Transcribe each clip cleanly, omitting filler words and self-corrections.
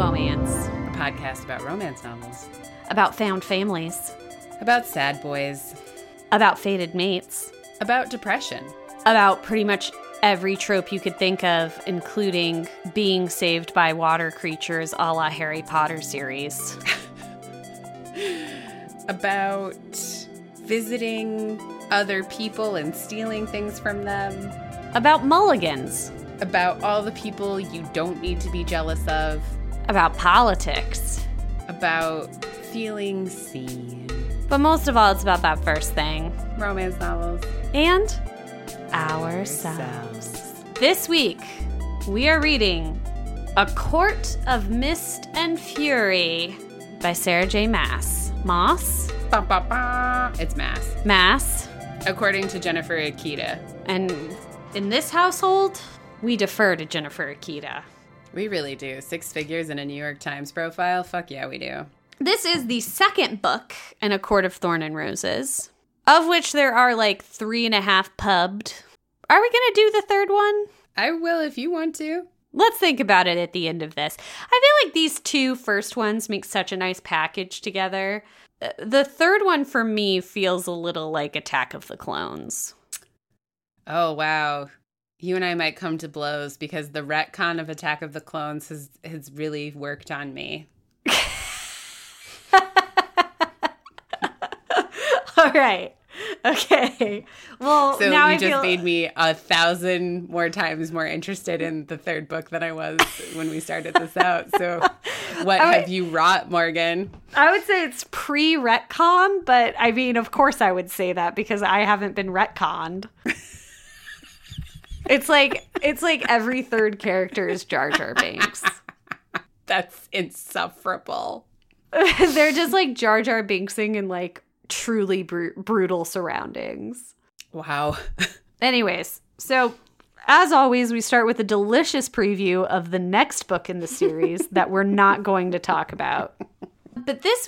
Romance, a podcast about romance novels, about found families, about sad boys, about fated mates, about depression, about pretty much every trope you could think of, including being saved by water creatures a la Harry Potter series. About visiting other people and stealing things from them. About mulligans. About all the people you don't need to be jealous of. About politics. About feeling seen. But most of all, it's about that first thing. Romance novels. And ourselves. This week, we are reading A Court of Mist and Fury by Sarah J. Maas. Maas? Bah, bah, bah. It's Maas. Maas. According to Jennifer Akita. And in this household, we defer to Jennifer Akita. We really do. 6 figures in a New York Times profile? Fuck yeah, we do. This is the second book in A Court of Thorns and Roses, of which there are like 3.5 pubbed. Are we going to do the third one? I will if you want to. Let's think about it at the end of this. I feel like these 2 first ones make such a nice package together. The third one for me feels a little like Attack of the Clones. Oh, wow. You and I might come to blows because the retcon of Attack of the Clones has really worked on me. All right. Okay. Well, so now you made me 1,000 more times more interested in the third book than I was when we started this out. So what have you wrought, Morgan? I would say it's pre-retcon, but I mean, of course I would say that because I haven't been retconned. It's like every third character is Jar Jar Binks. That's insufferable. They're just like Jar Jar Binksing in like truly brutal surroundings. Wow. Anyways, so as always, we start with a delicious preview of the next book in the series that we're not going to talk about. But this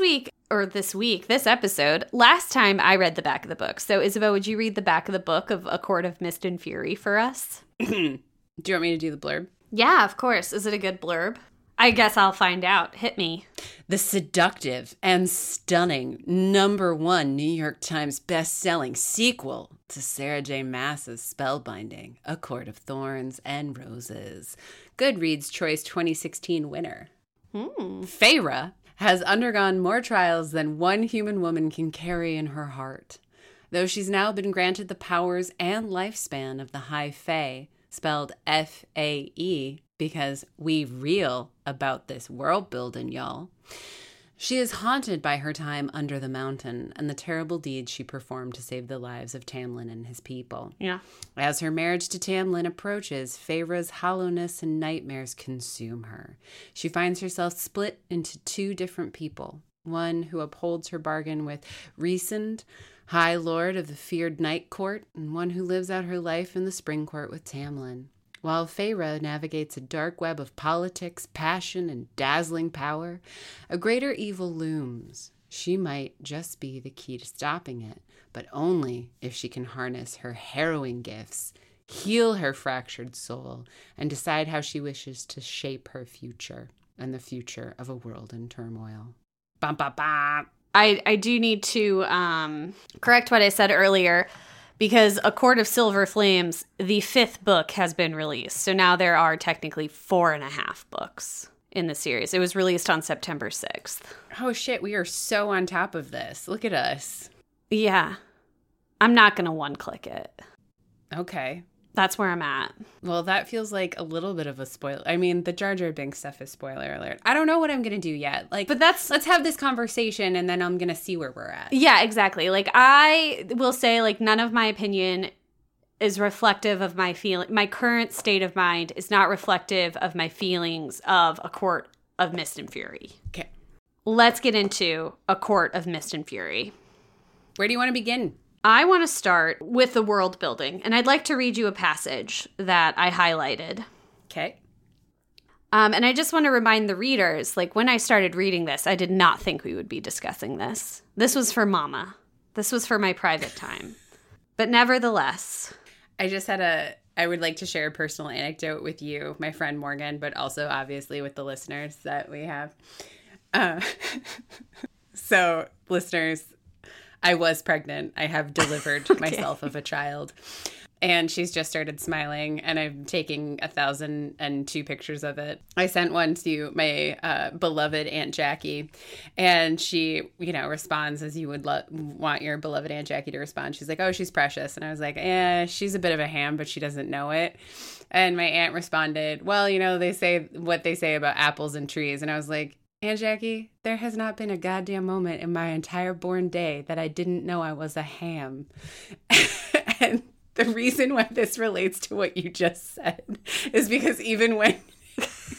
episode, last time I read the back of the book. So Isabeau, would you read the back of the book of A Court of Mist and Fury for us? Do you want me to do the blurb? Yeah, of course. Is it a good blurb? I guess I'll find out. Hit me. The seductive and stunning #1 New York Times best-selling sequel to Sarah J. Maas's spellbinding, A Court of Thorns and Roses. Goodreads Choice 2016 winner. Feyre has undergone more trials than one human woman can carry in her heart. Though she's now been granted the powers and lifespan of the High Fae, spelled F-A-E, because we real about this world building, y'all. She is haunted by her time under the mountain and the terrible deeds she performed to save the lives of Tamlin and his people. Yeah. As her marriage to Tamlin approaches, Feyre's hollowness and nightmares consume her. She finds herself split into 2 different people. One who upholds her bargain with Rhysand, High Lord of the feared Night Court, and one who lives out her life in the Spring Court with Tamlin. While Feyre navigates a dark web of politics, passion, and dazzling power, a greater evil looms. She might just be the key to stopping it, but only if she can harness her harrowing gifts, heal her fractured soul, and decide how she wishes to shape her future and the future of a world in turmoil. Bum, bum, bum. I do need to correct what I said earlier. Because A Court of Silver Flames, the 5th book, has been released. So now there are technically 4.5 books in the series. It was released on September 6th. Oh, shit. We are so on top of this. Look at us. Yeah. I'm not going to one-click it. Okay. That's where I'm at. Well, that feels like a little bit of a spoiler. I mean, the Jar Jar Binks stuff is spoiler alert. I don't know what I'm going to do yet. Let's have this conversation and then I'm going to see where we're at. Yeah, exactly. Like, I will say, like, none of my opinion is reflective of my feeling. My current state of mind is not reflective of my feelings of A Court of Mist and Fury. Okay. Let's get into A Court of Mist and Fury. Where do you want to begin? I want to start with the world building, and I'd like to read you a passage that I highlighted. Okay. And I just want to remind the readers, like, when I started reading this, I did not think we would be discussing this. This was for Mama. This was for my private time. But nevertheless. I just had a I would like to share a personal anecdote with you, my friend Morgan, but also obviously with the listeners that we have. So, listeners, I was pregnant. I have delivered okay. myself of a child. And she's just started smiling, and I'm taking 1,002 pictures of it. I sent one to my beloved Aunt Jackie, and she, you know, responds as you would want your beloved Aunt Jackie to respond. She's like, oh, she's precious. And I was like, she's a bit of a ham, but she doesn't know it. And my aunt responded, well, you know, they say what they say about apples and trees. And I was like, Aunt Jackie, there has not been a goddamn moment in my entire born day that I didn't know I was a ham. And the reason why this relates to what you just said is because even when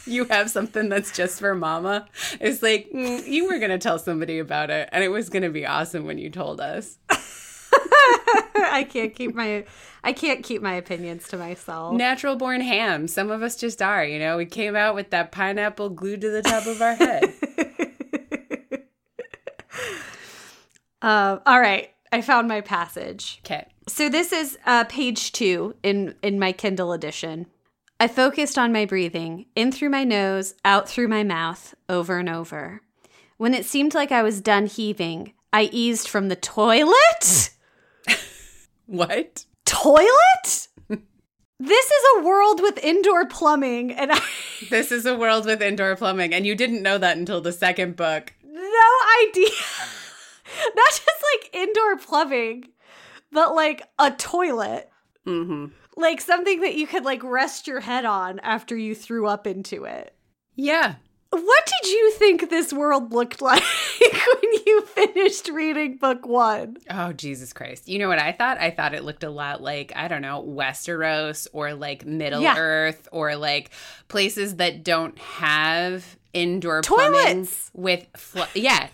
you have something that's just for mama, it's like, you were going to tell somebody about it, and it was going to be awesome when you told us. I can't keep my opinions to myself. Natural born ham. Some of us just are, you know. We came out with that pineapple glued to the top of our head. All right. I found my passage. Okay. So this is page 2 in my Kindle edition. I focused on my breathing, in through my nose, out through my mouth, over and over. When it seemed like I was done heaving, I eased from the toilet. What? Toilet? This is a world with indoor plumbing. This is a world with indoor plumbing, and you didn't know that until the second book. No idea. Not just like indoor plumbing, but like a toilet. Mm-hmm. Like something that you could like rest your head on after you threw up into it. Yeah. What did you think this world looked like when you finished reading book 1? Oh, Jesus Christ. You know what I thought? I thought it looked a lot like, I don't know, Westeros or like Middle Earth or like places that don't have indoor plumbing with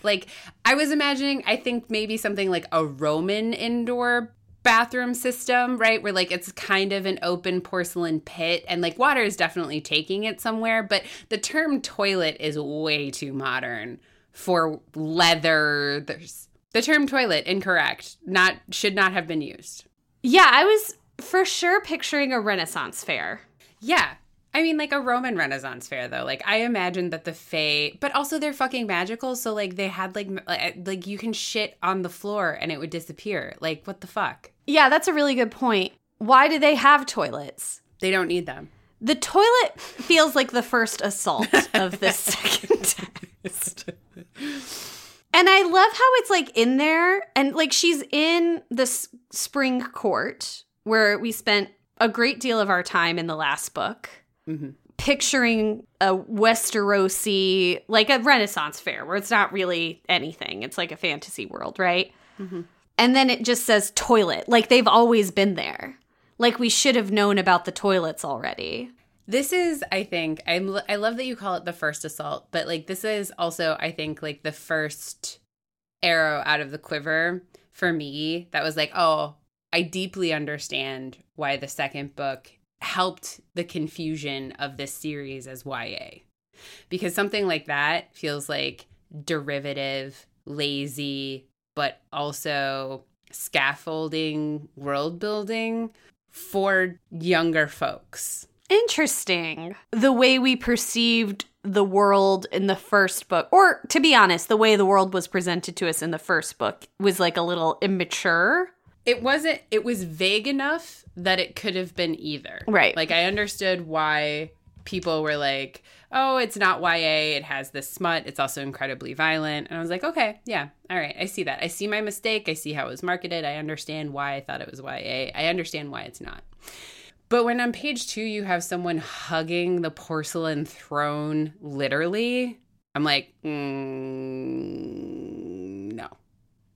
like I was imagining, I think maybe something like a Roman indoor bathroom system, right, where like it's kind of an open porcelain pit and like water is definitely taking it somewhere, but the term toilet is way too modern for leather. There's the term toilet incorrect, not should not have been used. Yeah, I was for sure picturing a Renaissance fair. Yeah, I mean, like a Roman Renaissance fair, though. Like, I imagine that the Fae, but also they're fucking magical. So, like, they had, like you can shit on the floor and it would disappear. Like, what the fuck? Yeah, that's a really good point. Why do they have toilets? They don't need them. The toilet feels like the first assault of this second text. And I love how it's, like, in there. And, like, she's in the spring court where we spent a great deal of our time in the last book. Mm-hmm. Picturing a Westerosi, like a Renaissance fair where it's not really anything. It's like a fantasy world, right? Mm-hmm. And then it just says toilet. Like they've always been there. Like we should have known about the toilets already. This is, I think, I love that you call it the first assault, but like this is also, I think, like the first arrow out of the quiver for me that was like, oh, I deeply understand why the second book helped the confusion of this series as YA, because something like that feels like derivative, lazy, but also scaffolding world building for younger folks. Interesting. The way we perceived the world in the first book, or to be honest, the way the world was presented to us in the first book was like a little immature. It was vague enough that it could have been either. Right. Like, I understood why people were like, oh, it's not YA. It has this smut. It's also incredibly violent. And I was like, okay, yeah, all right. I see that. I see my mistake. I see how it was marketed. I understand why I thought it was YA. I understand why it's not. But when on page 2 you have someone hugging the porcelain throne, literally, I'm like, no.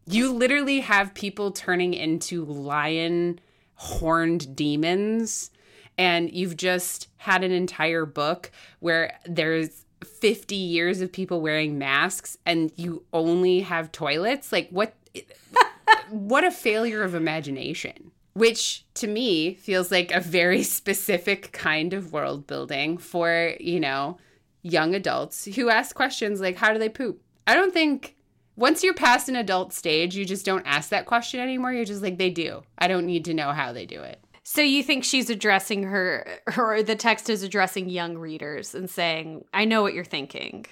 You literally have people turning into lion-horned demons, and you've just had an entire book where there's 50 years of people wearing masks, and you only have toilets? Like, what? What a failure of imagination, which to me feels like a very specific kind of world building for, you know, young adults who ask questions like, how do they poop? I don't think... Once you're past an adult stage, you just don't ask that question anymore. You're just like, they do. I don't need to know how they do it. So you think she's addressing her, the text is addressing young readers and saying, I know what you're thinking.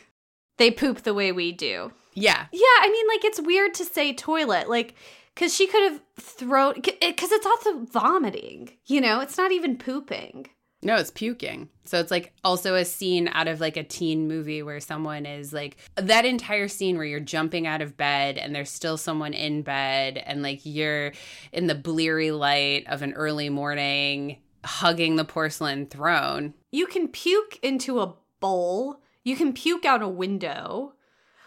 They poop the way we do. Yeah. Yeah, I mean, like, it's weird to say toilet, like, because she could have thrown, because it's also vomiting, you know? It's not even pooping. No, it's puking. So it's, like, also a scene out of, like, a teen movie where someone is, like, that entire scene where you're jumping out of bed and there's still someone in bed and, like, you're in the bleary light of an early morning hugging the porcelain throne. You can puke into a bowl. You can puke out a window.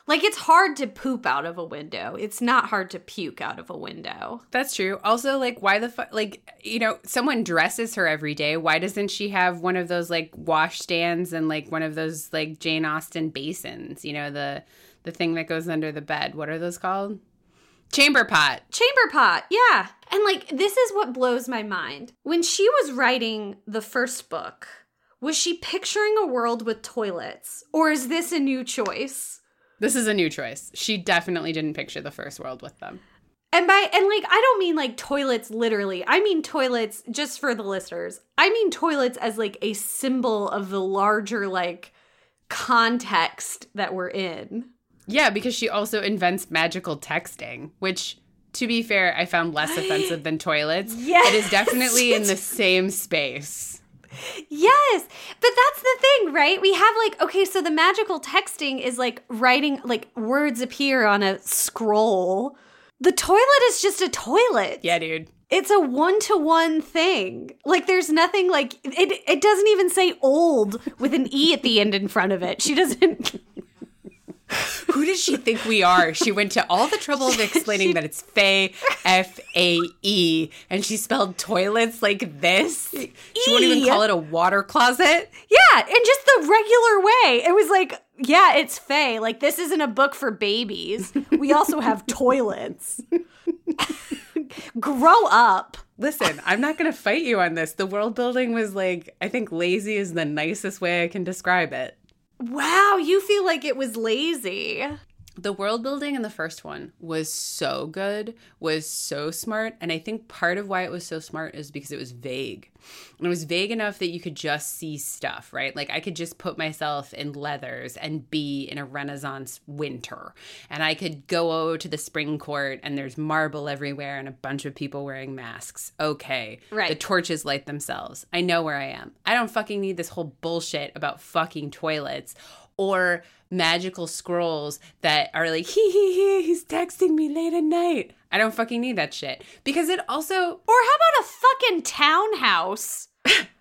Like, it's hard to poop out of a window. It's not hard to puke out of a window. That's true. Also, like, why the fuck, like, you know, someone dresses her every day. Why doesn't she have one of those, like, wash stands and, like, one of those, like, Jane Austen basins? You know, the thing that goes under the bed. What are those called? Chamber pot. Chamber pot, yeah. And, like, this is what blows my mind. When she was writing the first book, was she picturing a world with toilets? Or is this a new choice? This is a new choice. She definitely didn't picture the first world with them. And like, I don't mean like toilets literally. I mean toilets, just for the listeners, I mean toilets as like a symbol of the larger like context that we're in. Yeah, because she also invents magical texting, which, to be fair, I found less offensive than toilets. Yes! It is definitely in the same space. Yes, but that's the thing, right? We have like, okay, so the magical texting is like writing, like words appear on a scroll. The toilet is just a toilet. Yeah, dude. It's a one-to-one thing. Like there's nothing like, it doesn't even say old with an E at the end in front of it. She doesn't. Who does she think we are? She went to all the trouble of explaining that it's Faye, F-A-E, and she spelled toilets like this? She won't even call it a water closet? Yeah, in just the regular way. It was like, yeah, it's Faye. Like, this isn't a book for babies. We also have toilets. Grow up. Listen, I'm not going to fight you on this. The world building was like, I think lazy is the nicest way I can describe it. Wow, you feel like it was lazy. The world building in the first one was so good, was so smart, and I think part of why it was so smart is because it was vague. And it was vague enough that you could just see stuff, right? Like I could just put myself in leathers and be in a Renaissance winter. And I could go to the spring court and there's marble everywhere and a bunch of people wearing masks. Okay. Right. The torches light themselves. I know where I am. I don't fucking need this whole bullshit about fucking toilets or magical scrolls that are like, he's texting me late at night. I don't fucking need that shit. Because it also... Or how about a fucking townhouse?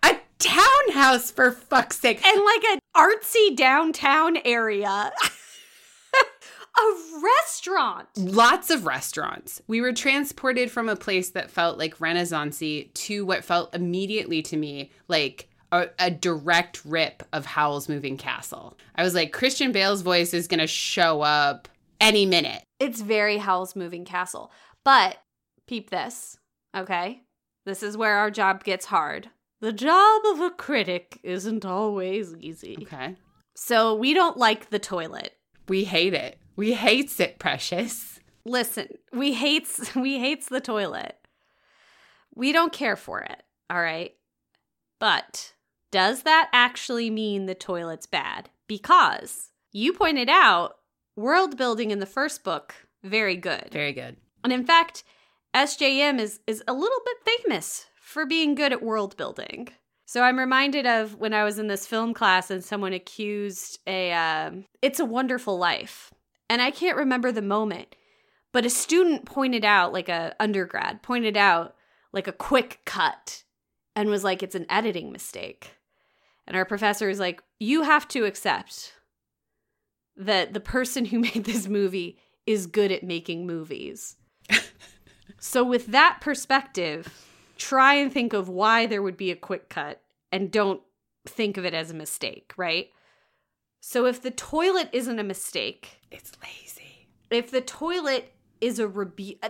A townhouse, for fuck's sake. And like an artsy downtown area. A restaurant. Lots of restaurants. We were transported from a place that felt like Renaissance-y to what felt immediately to me like... a direct rip of Howl's Moving Castle. I was like, Christian Bale's voice is going to show up any minute. It's very Howl's Moving Castle. But peep this, okay? This is where our job gets hard. The job of a critic isn't always easy. Okay. So we don't like the toilet. We hate it. We hates it, precious. Listen, we hates the toilet. We don't care for it, all right? But... does that actually mean the toilet's bad? Because you pointed out world building in the first book, very good. Very good. And in fact, SJM is a little bit famous for being good at world building. So I'm reminded of when I was in this film class and someone accused It's a Wonderful Life. And I can't remember the moment, but a student pointed out, like a undergrad, pointed out like a quick cut and was like, it's an editing mistake. And our professor is like, you have to accept that the person who made this movie is good at making movies. So with that perspective, try and think of why there would be a quick cut and don't think of it as a mistake, right? So if the toilet isn't a mistake... it's lazy. If the toilet is a rebuke...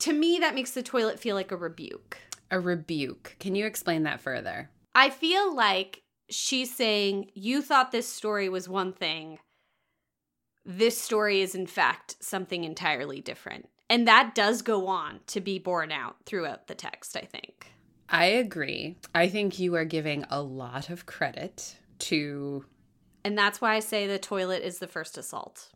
to me, that makes the toilet feel like a rebuke. A rebuke. Can you explain that further? I feel like... she's saying, you thought this story was one thing. This story is, in fact, something entirely different. And that does go on to be borne out throughout the text, I think. I agree. I think you are giving a lot of credit to... And that's why I say the toilet is the first assault.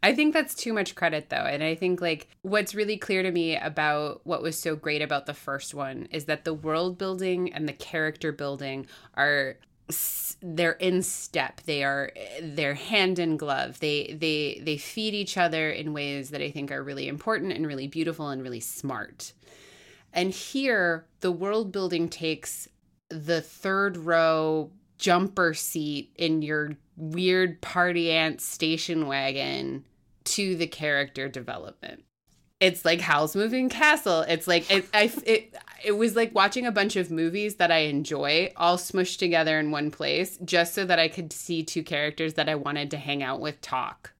I think that's too much credit, though. And I think, like, what's really clear to me about what was so great about the first one is that the world building and the character building are... they're in step. They're hand in glove. They feed each other in ways that I think are really important and really beautiful and really smart. And here, the world building takes the third row jumper seat in your weird party ant station wagon to the character development. It's like Howl's Moving Castle. It's like it was like watching a bunch of movies that I enjoy all smushed together in one place just so that I could see two characters that I wanted to hang out with talk.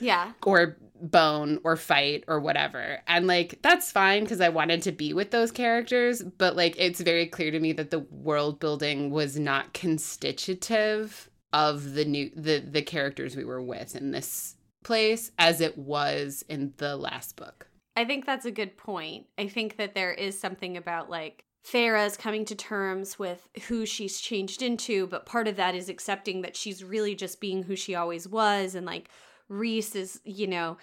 Yeah. Or bone or fight or whatever. And like that's fine because I wanted to be with those characters, but like it's very clear to me that the world building was not constitutive of the characters we were with in this place as it was in the last book. I think that's a good point. I think that there is something about, like, Feyre's coming to terms with who she's changed into, but part of that is accepting that she's really just being who she always was. And, like, Rhys is, you know,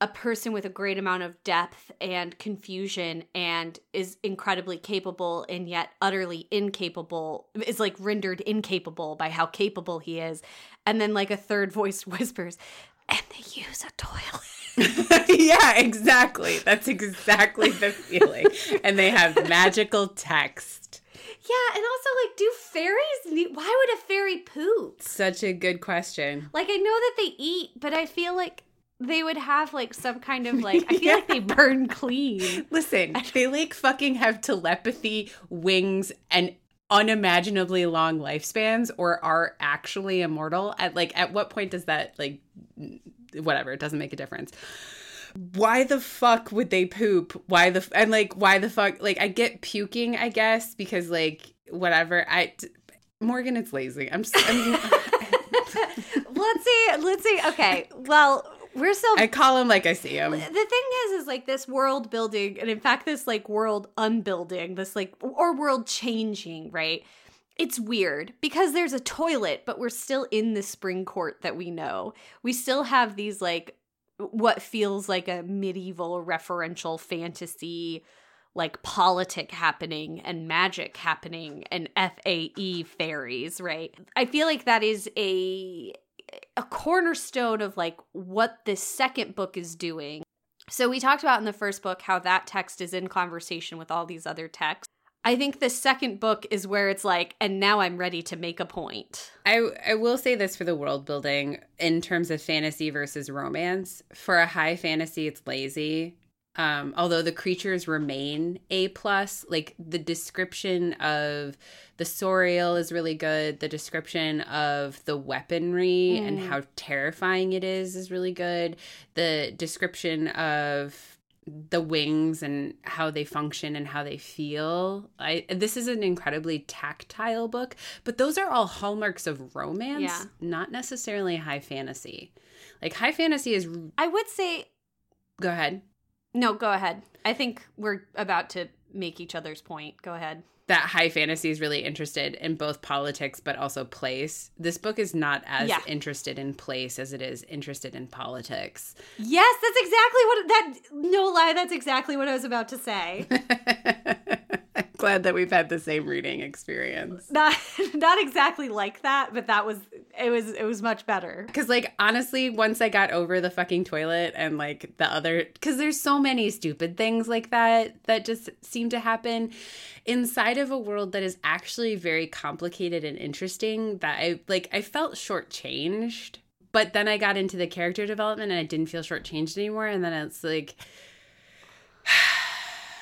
a person with a great amount of depth and confusion and is incredibly capable and yet utterly incapable, is, like, rendered incapable by how capable he is. And then, like, a third voice whispers, and they use a toilet. Yeah, exactly. That's exactly the feeling. And they have magical text. Yeah, and also, like, do fairies need... Why would a fairy poop? Such a good question. Like, I know that they eat, but I feel like they would have, like, some kind of, like... I feel like they burn clean. Listen, they, like, fucking have telepathy, wings, and unimaginably long lifespans or are actually immortal. At what point does that, like... Whatever, it doesn't make a difference. Why the fuck would they poop? Why the fuck? Like, I get puking, I guess, because, like, whatever. Morgan, it's lazy. Let's see. Okay, well, we're still. I call him like I see him. The thing is like this world building, and in fact, this like world unbuilding, this like or world changing, right? It's weird because there's a toilet, but we're still in the spring court that we know. We still have these, like, what feels like a medieval referential fantasy, like, politic happening and magic happening and FAE fairies, right? I feel like that is a cornerstone of, like, what this second book is doing. So we talked about in the first book how that text is in conversation with all these other texts. I think the second book is where it's like, and now I'm ready to make a point. I will say this for the world building in terms of fantasy versus romance. For a high fantasy, it's lazy. Although the creatures remain A+, like the description of the sorial is really good. The description of the weaponry and how terrifying it is really good. The description of the wings and how they function and how they feel. This is an incredibly tactile book, but those are all hallmarks of romance, not necessarily high fantasy. Like high fantasy is... I would say... Go ahead. No, go ahead. I think we're about to make each other's point. Go ahead. That high fantasy is really interested in both politics but also place. This book is not as interested in place as it is interested in politics. Yes, that's exactly what no lie, that's exactly what I was about to say. I'm glad that we've had the same reading experience. Not exactly like that, but that was it was much better. Cuz like honestly, once I got over the fucking toilet and like the other cuz there's so many stupid things like that just seem to happen inside of a world that is actually very complicated and interesting that I felt shortchanged, but then I got into the character development and I didn't feel shortchanged anymore. And then it's like,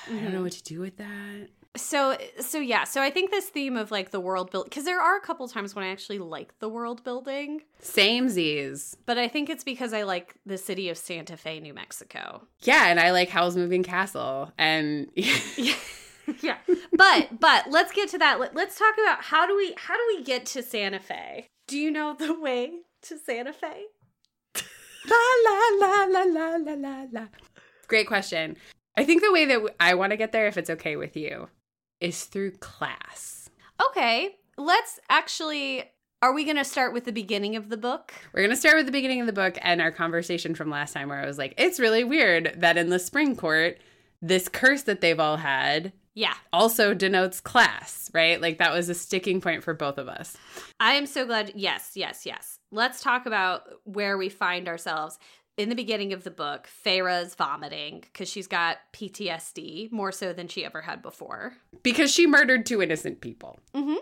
I don't know what to do with that. So I think this theme of like the world build, because there are a couple times when I actually like the world building. Samesies. But I think it's because I like the city of Santa Fe, New Mexico. Yeah. And I like Howl's Moving Castle and yeah, but let's get to that. Let's talk about how do we get to Santa Fe? Do you know the way to Santa Fe? La la la la la la la. Great question. I think the way that I want to get there, if it's okay with you, is through class. Okay. Let's actually... Are we going to start with the beginning of the book? We're going to start with the beginning of the book and our conversation from last time where I was like, it's really weird that in the Spring Court, this curse that they've all had... Yeah. Also denotes class, right? Like that was a sticking point for both of us. I am so glad. Yes. Let's talk about where we find ourselves. In the beginning of the book, Feyre's vomiting because she's got PTSD more so than she ever had before. Because she murdered two innocent people. Mm-hmm.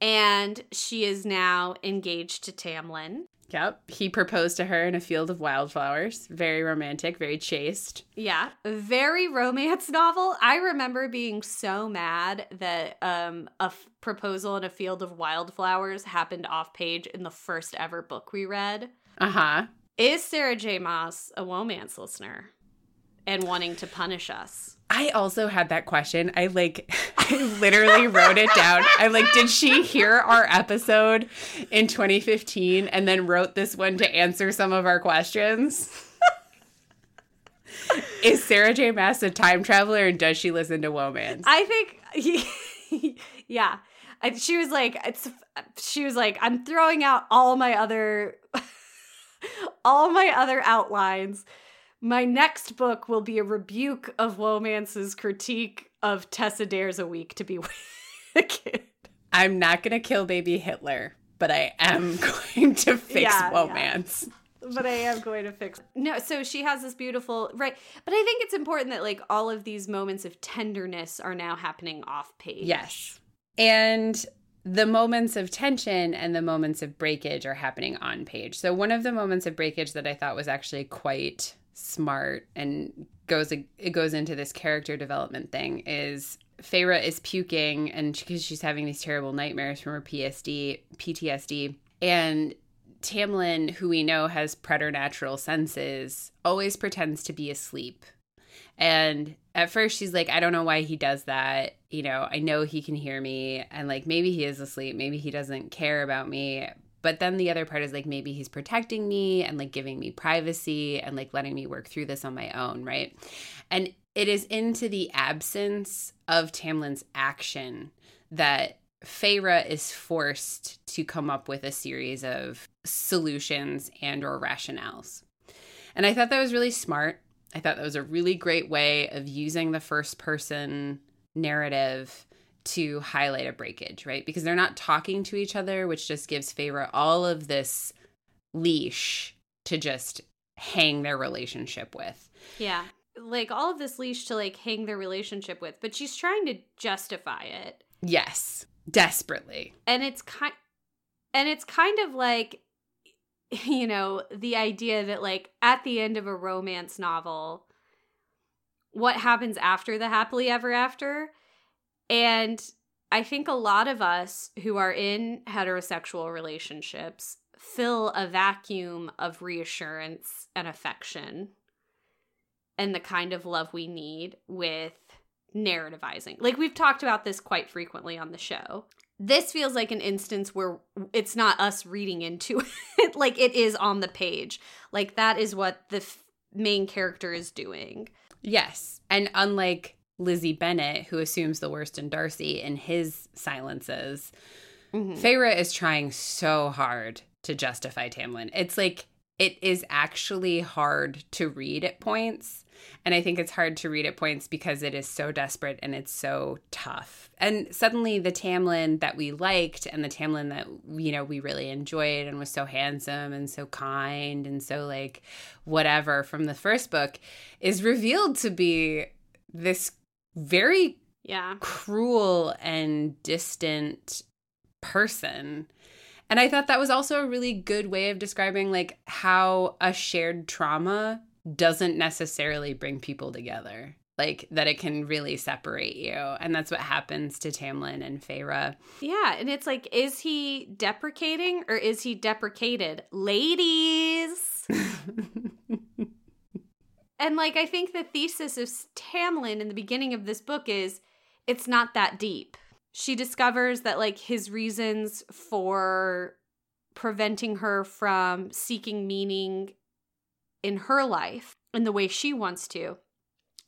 And she is now engaged to Tamlin. Yep. He proposed to her in a field of wildflowers. Very romantic, very chaste. Yeah. Very romance novel. I remember being so mad that a proposal in a field of wildflowers happened off page in the first ever book we read. Uh-huh. Is Sarah J. Maas a Womance listener and wanting to punish us? I also had that question. I literally wrote it down. Did she hear our episode in 2015 and then wrote this one to answer some of our questions? Is Sarah J. Maas a time traveler and does she listen to Womance? I think, yeah. She was like, I'm throwing out all my other outlines. My next book will be a rebuke of Womance's critique of Tessa Dares a Week to Be Wicked. I'm not going to kill baby Hitler, but I am going to fix Womance. Yeah. But I am going to fix... No, so she has this beautiful... Right. But I think it's important that like all of these moments of tenderness are now happening off page. Yes. And... the moments of tension and the moments of breakage are happening on page. So one of the moments of breakage that I thought was actually quite smart and goes into this character development thing is Feyre is puking and she's having these terrible nightmares from her PTSD. And Tamlin, who we know has preternatural senses, always pretends to be asleep. And at first she's like, I don't know why he does that. You know, I know he can hear me. And like, maybe he is asleep. Maybe he doesn't care about me. But then the other part is like, maybe he's protecting me and like giving me privacy and like letting me work through this on my own. Right. And it is into the absence of Tamlin's action that Feyre is forced to come up with a series of solutions and or rationales. And I thought that was really smart. I thought that was a really great way of using the first person narrative to highlight a breakage, right? Because they're not talking to each other, which just gives Feyre all of this leash to just hang their relationship with. Yeah. Like all of this leash to like hang their relationship with, but she's trying to justify it. Yes. Desperately. And it's kind of like, you know, the idea that like at the end of a romance novel, what happens after the happily ever after? And I think a lot of us who are in heterosexual relationships fill a vacuum of reassurance and affection and the kind of love we need with narrativizing. Like we've talked about this quite frequently on the show. This feels like an instance where it's not us reading into it. Like, it is on the page. Like, that is what the main character is doing. Yes. And unlike Lizzie Bennet, who assumes the worst in Darcy in his silences, mm-hmm. Feyre is trying so hard to justify Tamlin. It's like, it is actually hard to read at points. And I think it's hard to read at points because it is so desperate and it's so tough. And suddenly the Tamlin that we liked and the Tamlin that, you know, we really enjoyed and was so handsome and so kind and so like whatever from the first book is revealed to be this very cruel and distant person. And I thought that was also a really good way of describing like how a shared trauma doesn't necessarily bring people together, like that it can really separate you. And that's what happens to Tamlin and Feyre. Yeah. And it's like, is he deprecating or is he deprecated? Ladies. And like, I think the thesis of Tamlin in the beginning of this book is it's not that deep. She discovers that like his reasons for preventing her from seeking meaning in her life in the way she wants to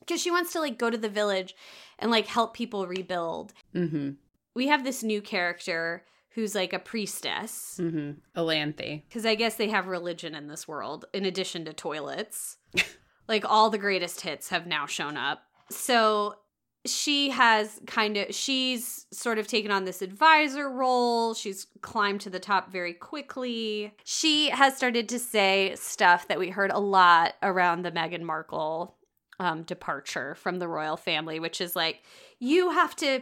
because she wants to, like, go to the village and, like, help people rebuild. Mm-hmm. We have this new character who's, like, a priestess. Mm-hmm. Elanthe. Because I guess they have religion in this world, in addition to toilets. Like, all the greatest hits have now shown up. So she has she's sort of taken on this advisor role. She's climbed to the top very quickly. She has started to say stuff that we heard a lot around the Meghan Markle departure from the royal family, which is like, you have to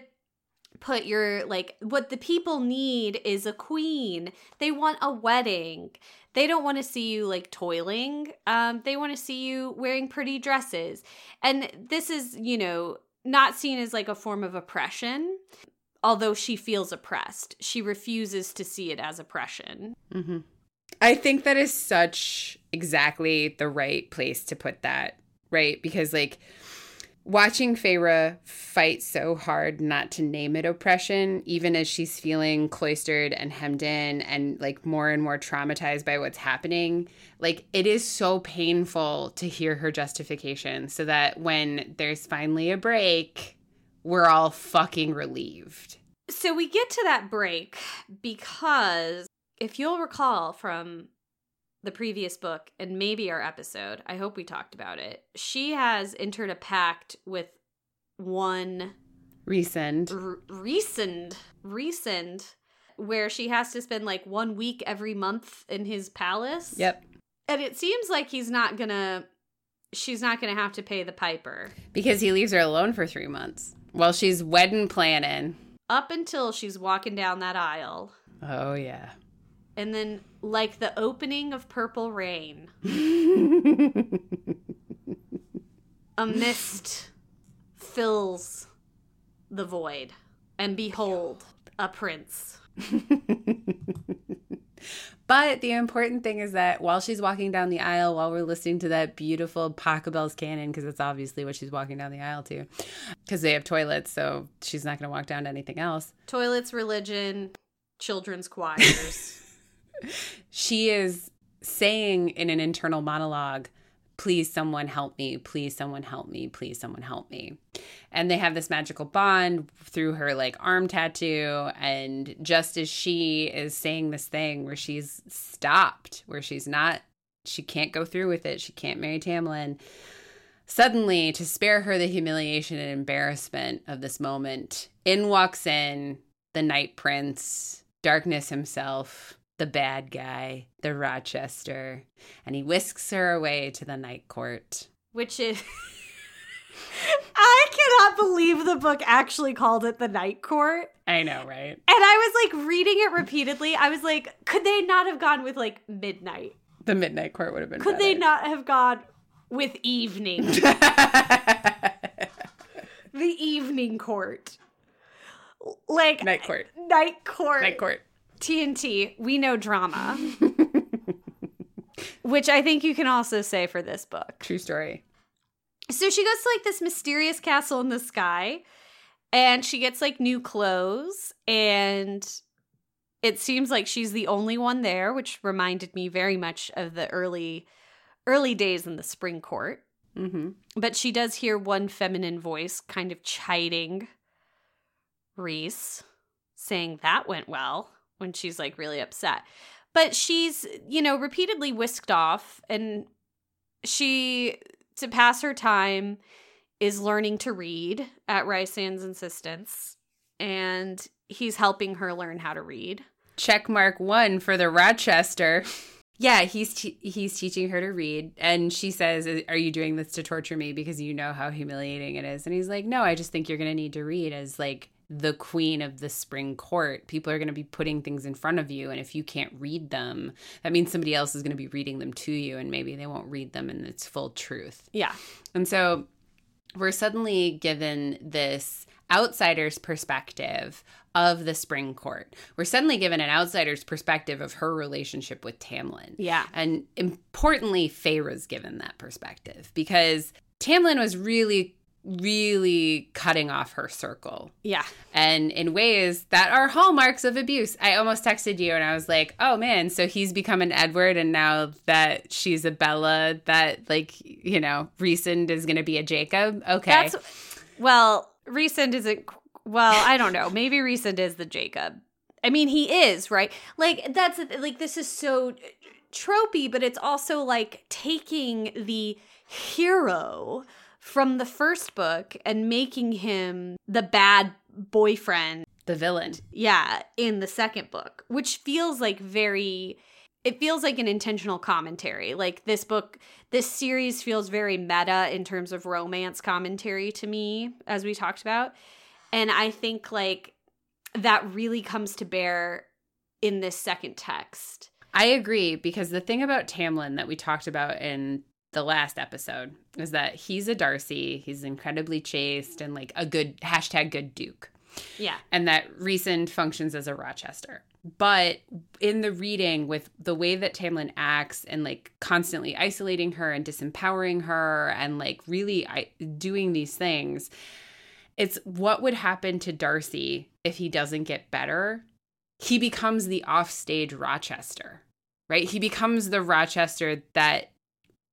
put your, like, what the people need is a queen. They want a wedding. They don't want to see you, like, toiling. They want to see you wearing pretty dresses. And this is, you know, not seen as, like, a form of oppression, although she feels oppressed. She refuses to see it as oppression. Mm-hmm. I think that is such exactly the right place to put that, right? Because, like, watching Feyre fight so hard not to name it oppression, even as she's feeling cloistered and hemmed in and, like, more and more traumatized by what's happening, like, it is so painful to hear her justification, so that when there's finally a break, we're all fucking relieved. So we get to that break because, if you'll recall from the previous book and maybe our episode, I hope we talked about it, she has entered a pact with one Rhysand, where she has to spend, like, 1 week every month in his palace. Yep. And it seems like she's not gonna have to pay the piper, because he leaves her alone for 3 months while she's wedding planning, up until she's walking down that aisle. Oh yeah. And then, like the opening of Purple Rain, a mist fills the void, and behold, a prince. But the important thing is that while she's walking down the aisle, while we're listening to that beautiful Pachelbel's canon, because that's obviously what she's walking down the aisle to, because they have toilets, so she's not going to walk down to anything else. Toilets, religion, children's choirs. She is saying in an internal monologue, please someone help me, please someone help me, please someone help me. And they have this magical bond through her, like, arm tattoo. And just as she is saying this thing where she's stopped, where she can't go through with it, she can't marry Tamlin, suddenly, to spare her the humiliation and embarrassment of this moment, in walks in the Night Prince, Darkness himself, the bad guy, the Rochester, and he whisks her away to the Night Court. Which is... I cannot believe the book actually called it the Night Court. I know, right? And I was, like, reading it repeatedly. I was like, could they not have gone with, like, midnight? The Midnight Court would have been better. Could they not have gone with evening? The Evening Court. Like... Night Court. Night Court. Night Court. TNT, we know drama. Which I think you can also say for this book. True story. So she goes to, like, this mysterious castle in the sky, and she gets, like, new clothes, and it seems like she's the only one there, which reminded me very much of the early days in the Spring Court. Mm-hmm. But she does hear one feminine voice kind of chiding Rhys, saying that went well, when she's, like, really upset. But she's, you know, repeatedly whisked off, and she, to pass her time, is learning to read at Rhysand's insistence, and he's helping her learn how to read. Checkmark 1 for the Rochester. Yeah, he's teaching her to read, and she says, are you doing this to torture me because you know how humiliating it is? And he's like, no, I just think you're going to need to read as, like, the queen of the Spring Court. People are going to be putting things in front of you, and if you can't read them, that means somebody else is going to be reading them to you, and maybe they won't read them in its full truth. Yeah. And so we're suddenly given this outsider's perspective of the Spring Court. We're suddenly given an outsider's perspective of her relationship with Tamlin. Yeah. And importantly, Feyre's given that perspective, because Tamlin was really really cutting off her circle. Yeah. And in ways that are hallmarks of abuse. I almost texted you and I was like, oh man, so he's become an Edward, and now that she's a Bella, that, like, you know, Rhysand is going to be a Jacob. Okay. Well, Rhysand isn't, well, I don't know. Maybe Rhysand is the Jacob. I mean, he is, right? Like, that's, like, this is so tropey, but it's also, like, taking the hero from the first book and making him the bad boyfriend. The villain. Yeah, in the second book, which feels like it feels like an intentional commentary. Like this series feels very meta in terms of romance commentary to me, as we talked about. And I think, like, that really comes to bear in this second text. I agree, because the thing about Tamlin that we talked about in the last episode is that he's a Darcy, he's incredibly chaste and, like, a good #good Duke. Yeah. And that Rhysand functions as a Rochester. But in the reading, with the way that Tamlin acts and, like, constantly isolating her and disempowering her and, like, really doing these things, it's what would happen to Darcy if he doesn't get better. He becomes the offstage Rochester, right? He becomes the Rochester that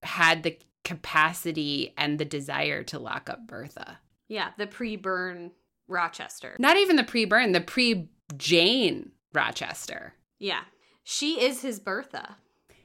had the capacity and the desire to lock up Bertha. Yeah, the pre-Byrne Rochester. Not even the pre-Byrne, the pre-Jane Rochester. Yeah. She is his Bertha.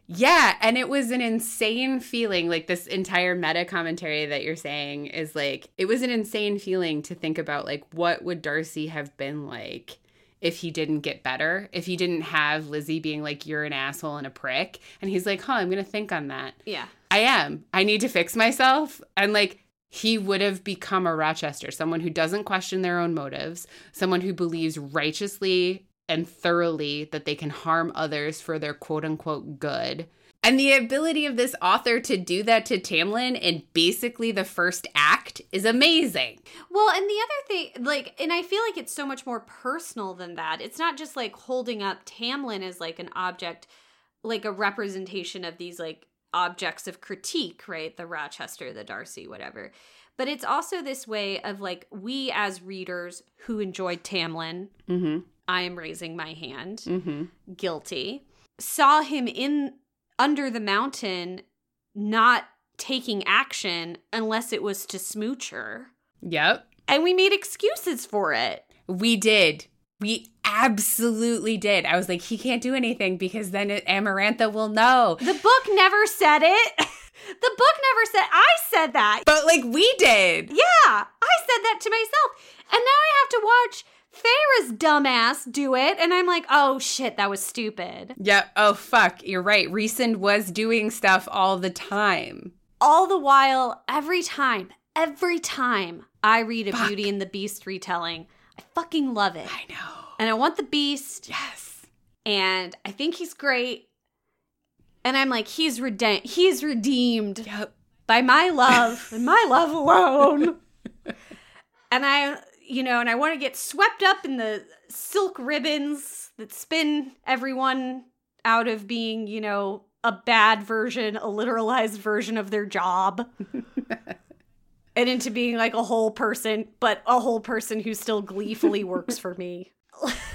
Yeah, and it was an insane feeling. Like, this entire meta commentary that you're saying is, like, it was an insane feeling to think about, like, what would Darcy have been like if he didn't get better, if he didn't have Lizzie being like, you're an asshole and a prick. And he's like, huh, I'm going to think on that. Yeah. I am. I need to fix myself. And, like, he would have become a Rochester, someone who doesn't question their own motives, someone who believes righteously and thoroughly that they can harm others for their quote unquote good. And the ability of this author to do that to Tamlin in basically the first act is amazing. Well, and the other thing, like, and I feel like it's so much more personal than that. It's not just, like, holding up Tamlin as, like, an object, like a representation of these, like, objects of critique, right? The Rochester, the Darcy, whatever. But it's also this way of, like, we as readers who enjoyed Tamlin, mm-hmm. I am raising my hand, mm-hmm. guilty, saw him in under the mountain not taking action unless it was to smooch her. Yep. And we made excuses for it. We did. We absolutely did. I was like, he can't do anything because then Amarantha will know. The book never said it. The book never said, I said that. But, like, we did. Yeah. I said that to myself. And now I have to watch Feyre's dumbass do it, and I'm like, oh shit, that was stupid. Yeah, oh fuck, you're right. Rhysand was doing stuff all the time. All the while, every time I read a fuck. Beauty and the Beast retelling, I fucking love it. I know. And I want the Beast. Yes. And I think he's great. And I'm like, he's redeemed yep. by my love, and my love alone. And I... You know, and I want to get swept up in the silk ribbons that spin everyone out of being, you know, a bad version, a literalized version of their job. And into being, like, a whole person, but a whole person who still gleefully works for me.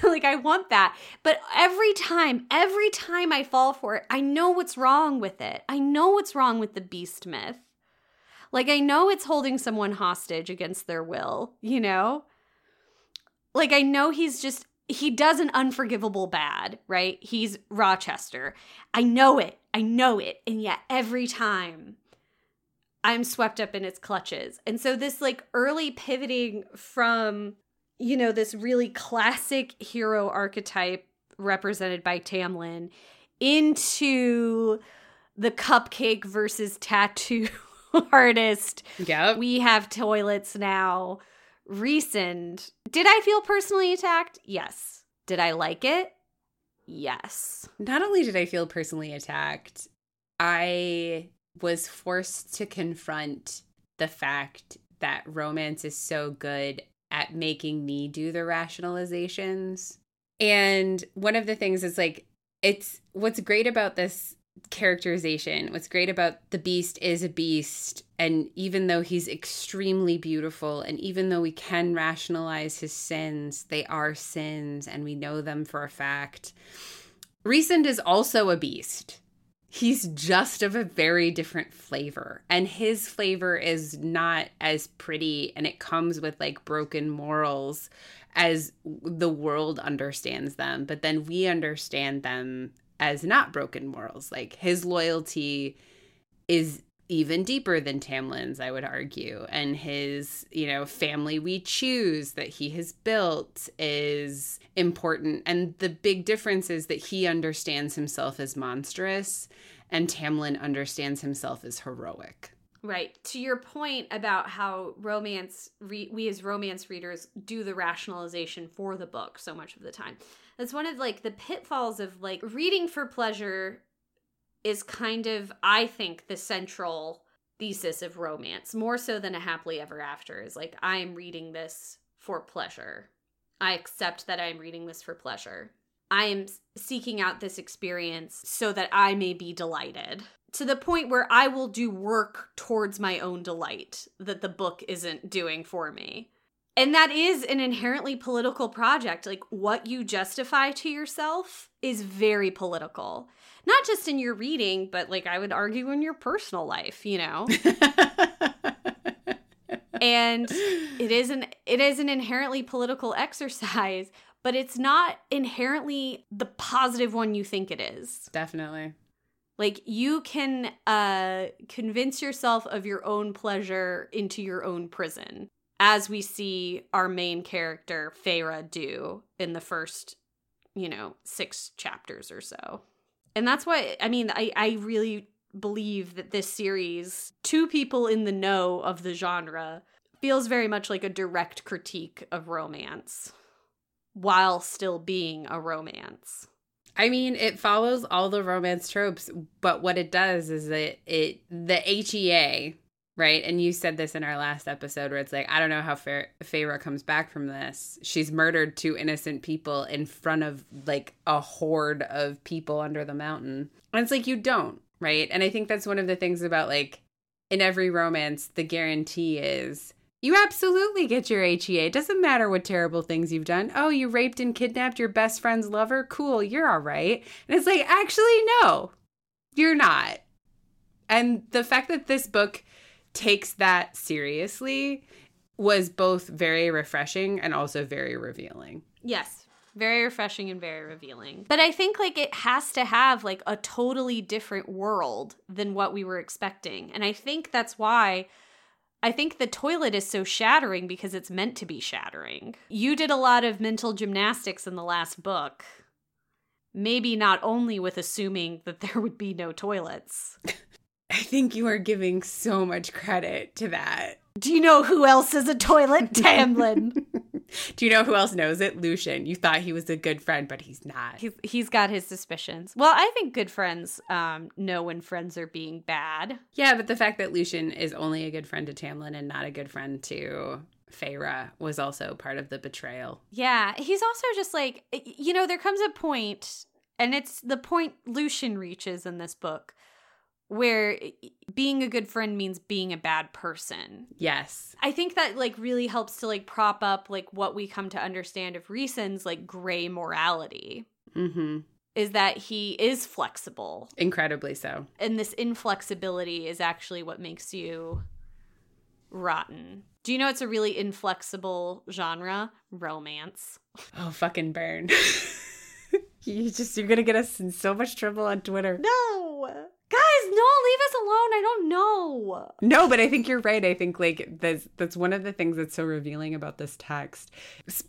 Like, I want that. But every time I fall for it, I know what's wrong with it. I know what's wrong with the Beast myth. Like, I know it's holding someone hostage against their will, you know? Like, I know he does an unforgivable bad, right? He's Rochester. I know it. And yet every time I'm swept up in its clutches. And so this, like, early pivoting from, you know, this really classic hero archetype represented by Tamlin into the cupcake versus tattoo artist. Yeah. We have toilets now. Rhysand. Did I feel personally attacked? Yes. Did I like it? Yes. Not only did I feel personally attacked, I was forced to confront the fact that romance is so good at making me do the rationalizations. And one of the things is, like, it's what's great about this characterization. What's great about the Beast is a beast, and even though he's extremely beautiful, and even though we can rationalize his sins, they are sins, and we know them for a fact. Rhysand is also a beast. He's just of a very different flavor, and his flavor is not as pretty, and it comes with like broken morals as the world understands them, but then we understand them as not broken morals. Like, his loyalty is even deeper than Tamlin's, I would argue, and his, you know, family we choose that he has built is important. And the big difference is that he understands himself as monstrous, and Tamlin understands himself as heroic. Right. To your point about how romance, we as romance readers do the rationalization for the book so much of the time. That's one of like the pitfalls of like reading for pleasure is kind of, I think, the central thesis of romance, more so than A Happily Ever After, is like, I'm reading this for pleasure. I accept that I'm reading this for pleasure. I am seeking out this experience so that I may be delighted, to the point where I will do work towards my own delight that the book isn't doing for me. And that is an inherently political project. Like, what you justify to yourself is very political. Not just in your reading, but like I would argue in your personal life, you know? And it is an inherently political exercise, but it's not inherently the positive one you think it is. Definitely. Like, you can convince yourself of your own pleasure into your own prison, as we see our main character, Feyre, do in the first, 6 chapters or so. And that's why, I really believe that this series, to people in the know of the genre, feels very much like a direct critique of romance while still being a romance. I mean, it follows all the romance tropes, but what it does is it the HEA, right? And you said this in our last episode where it's like, I don't know how Feyre comes back from this. She's murdered 2 innocent people in front of like a horde of people under the mountain. And it's like, you don't, right? And I think that's one of the things about like in every romance, the guarantee is you absolutely get your HEA. It doesn't matter what terrible things you've done. Oh, you raped and kidnapped your best friend's lover? Cool, you're all right. And it's like, actually, no, you're not. And the fact that this book takes that seriously was both very refreshing and also very revealing. Yes, very refreshing and very revealing. But I think like it has to have like a totally different world than what we were expecting. And I think that's why... I think the toilet is so shattering, because it's meant to be shattering. You did a lot of mental gymnastics in the last book. Maybe not only with assuming that there would be no toilets. I think you are giving so much credit to that. Do you know who else is a toilet? Tamlin. Do you know who else knows it? Lucian. You thought he was a good friend, but he's not. He's got his suspicions. Well, I think good friends know when friends are being bad. Yeah, but the fact that Lucian is only a good friend to Tamlin and not a good friend to Feyre was also part of the betrayal. Yeah, he's also just like, there comes a point, and it's the point Lucian reaches in this book, where being a good friend means being a bad person. Yes. I think that like really helps to like prop up like what we come to understand of Rhysand's like gray morality. Mm-hmm. Is that he is flexible. Incredibly so. And this inflexibility is actually what makes you rotten. Do you know it's a really inflexible genre? Romance. Oh, fucking burn. You're going to get us in so much trouble on Twitter. No! Guys, no, leave us alone. I don't know. No, but I think you're right. I think like that's one of the things that's so revealing about this text.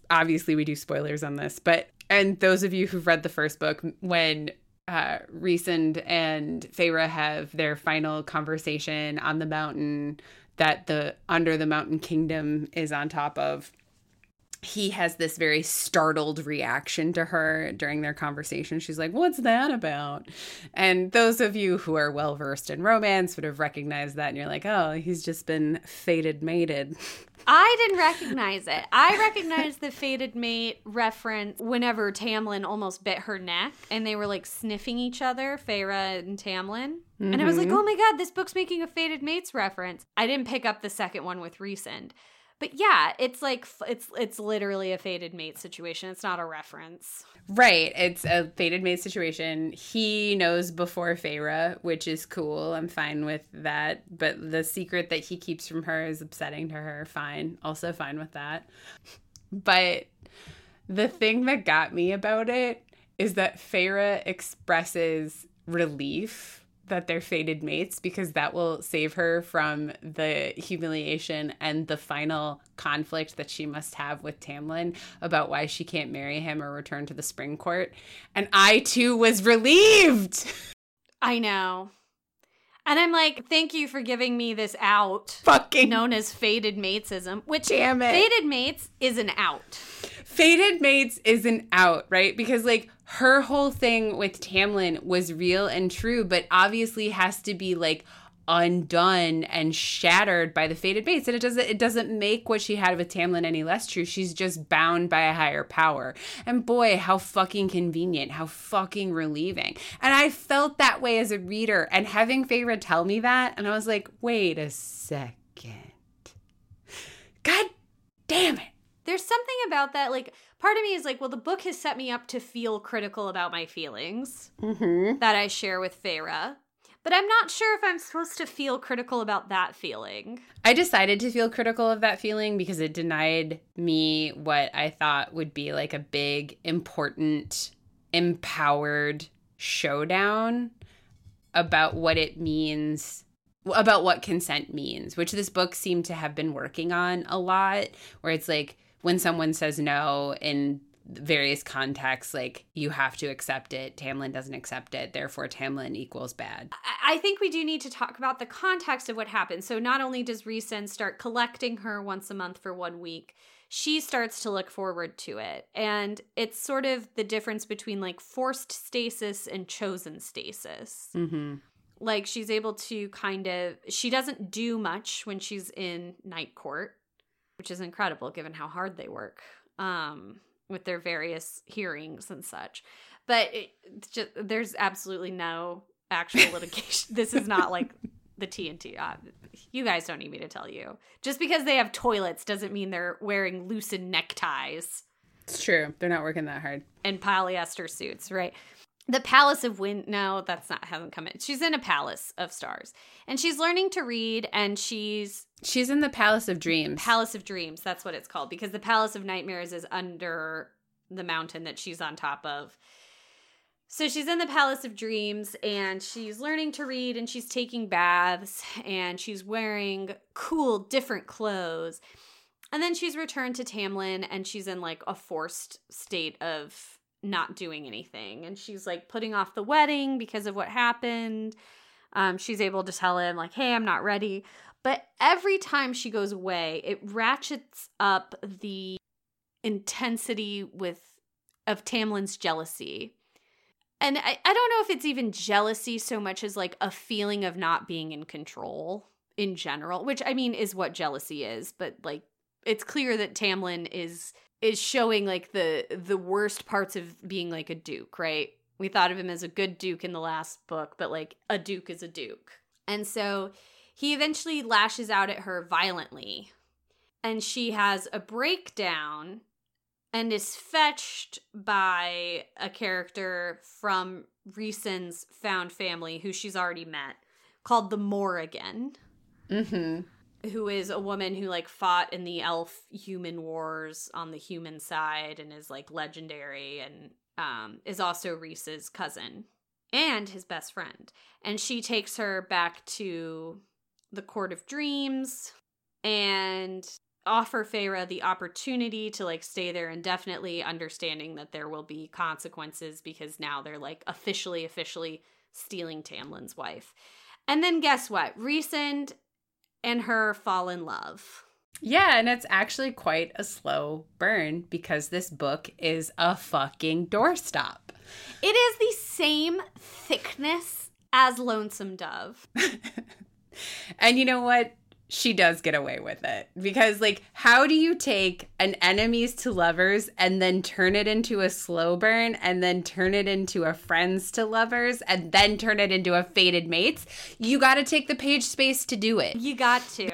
Obviously, we do spoilers on this, but and those of you who've read the first book, when Rhysand and Feyre have their final conversation on the mountain that the Under the Mountain Kingdom is on top of, he has this very startled reaction to her during their conversation. She's like, what's that about? And those of you who are well-versed in romance would have recognized that. And you're like, oh, he's just been fated mated. I didn't recognize it. I recognized the fated mate reference whenever Tamlin almost bit her neck. And they were like sniffing each other, Feyre and Tamlin. Mm-hmm. And I was like, oh my God, this book's making a fated mates reference. I didn't pick up the second one with Rhysand. But yeah, it's like, it's literally a fated mate situation. It's not a reference. Right. It's a fated mate situation. He knows before Feyre, which is cool. I'm fine with that. But the secret that he keeps from her is upsetting to her. Fine. Also fine with that. But the thing that got me about it is that Feyre expresses relief that they're fated mates, because that will save her from the humiliation and the final conflict that she must have with Tamlin about why she can't marry him or return to the Spring Court. And I, too, was relieved. I know. And I'm like, thank you for giving me this out. Fucking. Known as fated matesism, which, damn it. Fated mates is an out. Fated mates is an out, right? Because, like, her whole thing with Tamlin was real and true, but obviously has to be, like, undone and shattered by the fated mates. And it doesn't make what she had with Tamlin any less true. She's just bound by a higher power. And boy, how fucking convenient, how fucking relieving. And I felt that way as a reader. And having Feyre tell me that, and I was like, wait a second. God damn it. There's something about that, like, part of me is like, well, the book has set me up to feel critical about my feelings that I share with Feyre. But I'm not sure if I'm supposed to feel critical about that feeling. I decided to feel critical of that feeling because it denied me what I thought would be, like, a big, important, empowered showdown about what it means, about what consent means, which this book seemed to have been working on a lot, where it's like, when someone says no in various contexts, like, you have to accept it. Tamlin doesn't accept it. Therefore, Tamlin equals bad. I think we do need to talk about the context of what happened. So not only does Rhysand start collecting her once a month for 1 week, she starts to look forward to it. And it's sort of the difference between, like, forced stasis and chosen stasis. Mm-hmm. Like, she's able to kind of – she doesn't do much when she's in Night Court, which is incredible given how hard they work with their various hearings and such. But just, there's absolutely no actual litigation. This is not like the TNT. You guys don't need me to tell you. Just because they have toilets doesn't mean they're wearing loosened neckties. It's true. They're not working that hard. And polyester suits, right? The Palace of Wind. No, that's not. Hasn't come in. She's in a Palace of Stars, and she's learning to read. And she's in the Palace of Dreams. Palace of Dreams. That's what it's called, because the Palace of Nightmares is under the mountain that she's on top of. So she's in the Palace of Dreams, and she's learning to read, and she's taking baths, and she's wearing cool, different clothes. And then she's returned to Tamlin, and she's in, like, a forced state of not doing anything. And she's, like, putting off the wedding because of what happened. She's able to tell him, like, hey, I'm not ready. But every time she goes away, it ratchets up the intensity of Tamlin's jealousy. And I don't know if it's even jealousy so much as, like, a feeling of not being in control in general, which, I mean, is what jealousy is. But, like, it's clear that Tamlin is showing, like, the worst parts of being, like, a duke, right? We thought of him as a good duke in the last book, but, like, a duke is a duke. And so he eventually lashes out at her violently, and she has a breakdown and is fetched by a character from Rhysand's found family, who she's already met, called the Morrigan. Mm-hmm. Who is a woman who, like, fought in the elf-human wars on the human side and is, like, legendary, and is also Rhys's cousin and his best friend. And she takes her back to the Court of Dreams and offer Feyre the opportunity to, like, stay there indefinitely, understanding that there will be consequences because now they're, like, officially stealing Tamlin's wife. And then guess what? Rhysand and her fall in love. Yeah, and it's actually quite a slow burn because this book is a fucking doorstop. It is the same thickness as Lonesome Dove. And you know what? She does get away with it because, like, how do you take an enemies to lovers and then turn it into a slow burn and then turn it into a friends to lovers and then turn it into a fated mates? You got to take the page space to do it. You got to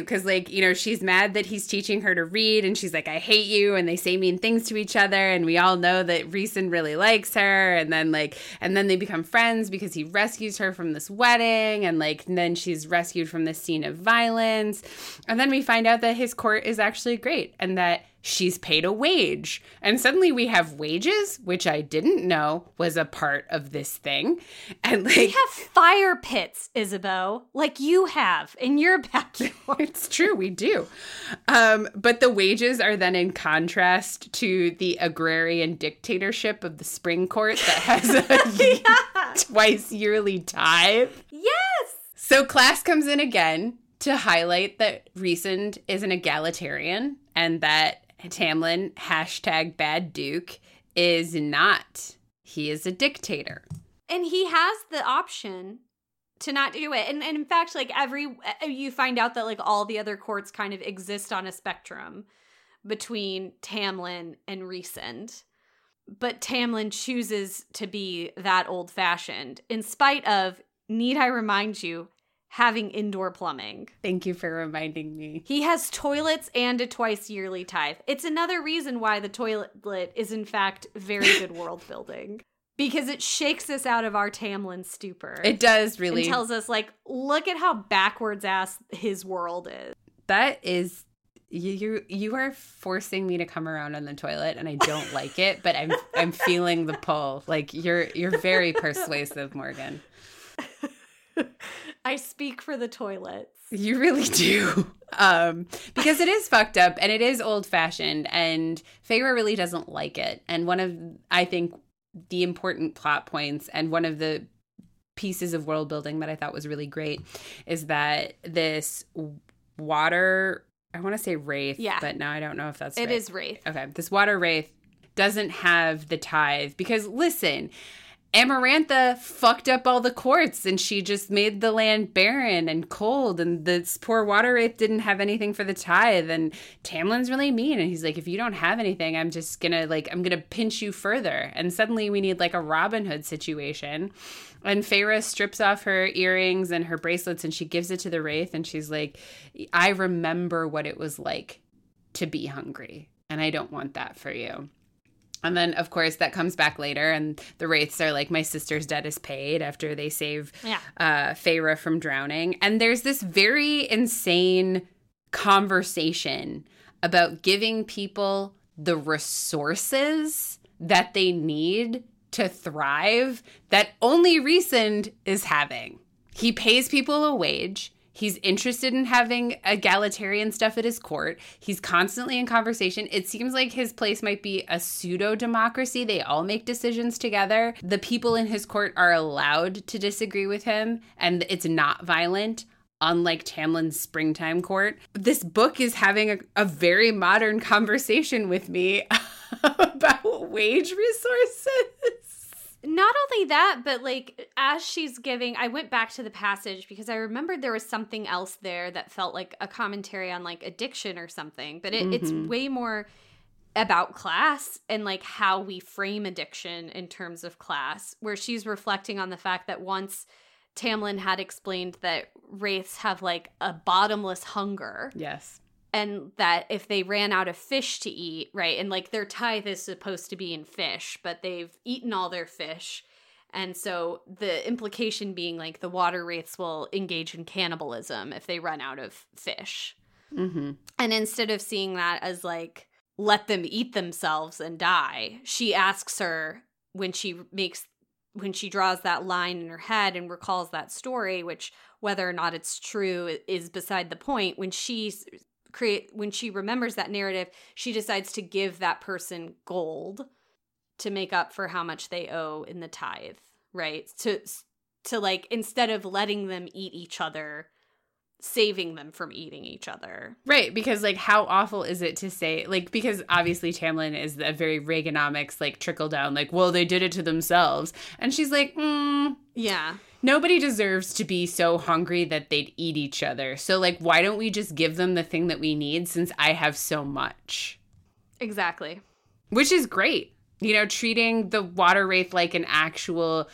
because, like, you know, she's mad that he's teaching her to read and she's like, I hate you. And they say mean things to each other. And we all know that Rhysand really likes her. And then, like, and then they become friends because he rescues her from this wedding. And, like, and then she's rescued from this scene of violence. And then we find out that his court is actually great and that she's paid a wage. And suddenly we have wages, which I didn't know was a part of this thing. And, like, we have fire pits, Isabeau, like you have in your backyard. It's true, we do. But the wages are then in contrast to the agrarian dictatorship of the Spring Court that has a twice yearly tithe. Yes! So class comes in again to highlight that Rhysand is an egalitarian and that Tamlin, hashtag bad duke, is not. He is a dictator. And he has the option to not do it. And in fact, like, you find out that, like, all the other courts kind of exist on a spectrum between Tamlin and Rhysand. But Tamlin chooses to be that old-fashioned in spite of, need I remind you, having indoor plumbing. Thank you for reminding me. He has toilets and a twice yearly tithe. It's another reason why the toilet is, in fact, very good world building. Because it shakes us out of our Tamlin stupor. It does, really. It tells us, like, look at how backwards ass his world is. That is, you are forcing me to come around on the toilet, and I don't like it, but I'm feeling the pull. Like, you're very persuasive, Morgan. I speak for the toilets. You really do. Because it is fucked up and it is old fashioned and Feyre really doesn't like it. And one of, I think, the important plot points and one of the pieces of world building that I thought was really great is that this water, I want to say wraith, yeah, but now I don't know if that's it. It is wraith. Okay. This water wraith doesn't have the tithe because, listen, Amarantha fucked up all the courts and she just made the land barren and cold and this poor water wraith didn't have anything for the tithe and Tamlin's really mean and he's like, if you don't have anything, I'm just gonna, like, I'm gonna pinch you further. And suddenly we need, like, a Robin Hood situation. And Feyre strips off her earrings and her bracelets and she gives it to the wraith and she's like, I remember what it was like to be hungry and I don't want that for you. And then, of course, that comes back later, and the wraiths are like, my sister's debt is paid after they save Feyre from drowning. And there's this very insane conversation about giving people the resources that they need to thrive that only Rhysand is having. He pays people a wage. He's interested in having egalitarian stuff at his court. He's constantly in conversation. It seems like his place might be a pseudo-democracy. They all make decisions together. The people in his court are allowed to disagree with him, and it's not violent, unlike Tamlin's springtime court. This book is having a very modern conversation with me about wage resources. Not only that, but, like, as she's giving, I went back to the passage because I remembered there was something else there that felt like a commentary on, like, addiction or something. But it's way more about class and, like, how we frame addiction in terms of class, where she's reflecting on the fact that once Tamlin had explained that wraiths have, like, a bottomless hunger. Yes. And that if they ran out of fish to eat, right, and, like, their tithe is supposed to be in fish, but they've eaten all their fish. And so the implication being, like, the water wraiths will engage in cannibalism if they run out of fish. Mm-hmm. And instead of seeing that as, like, let them eat themselves and die, she asks her when she draws that line in her head and recalls that story, which whether or not it's true is beside the point, when she remembers that narrative, she decides to give that person gold to make up for how much they owe in the tithe, right? To like, instead of letting them eat each other, saving them from eating each other. Right, because, like, how awful is it to say, like, because obviously Tamlin is a very Reaganomics, like, trickle-down, like, well, they did it to themselves. And she's like, yeah. Nobody deserves to be so hungry that they'd eat each other. So, like, why don't we just give them the thing that we need since I have so much? Exactly. Which is great. You know, treating the water wraith like an actual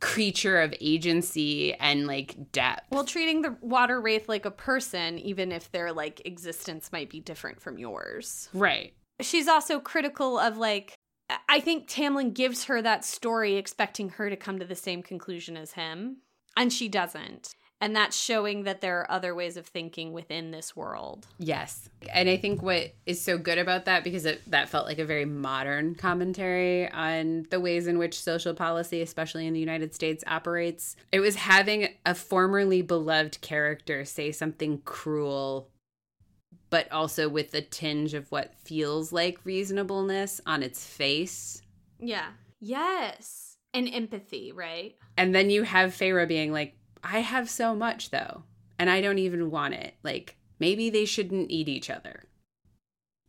creature of agency and, like, depth. Well, treating the water wraith like a person, even if their, like, existence might be different from yours. Right. She's also critical of, like, I think Tamlin gives her that story expecting her to come to the same conclusion as him, and she doesn't. And that's showing that there are other ways of thinking within this world. Yes. And I think what is so good about that, because that felt like a very modern commentary on the ways in which social policy, especially in the United States, operates, it was having a formerly beloved character say something cruel, but also with a tinge of what feels like reasonableness on its face. Yeah. Yes. And empathy, right? And then you have Feyre being like, I have so much, though, and I don't even want it. Like, maybe they shouldn't eat each other.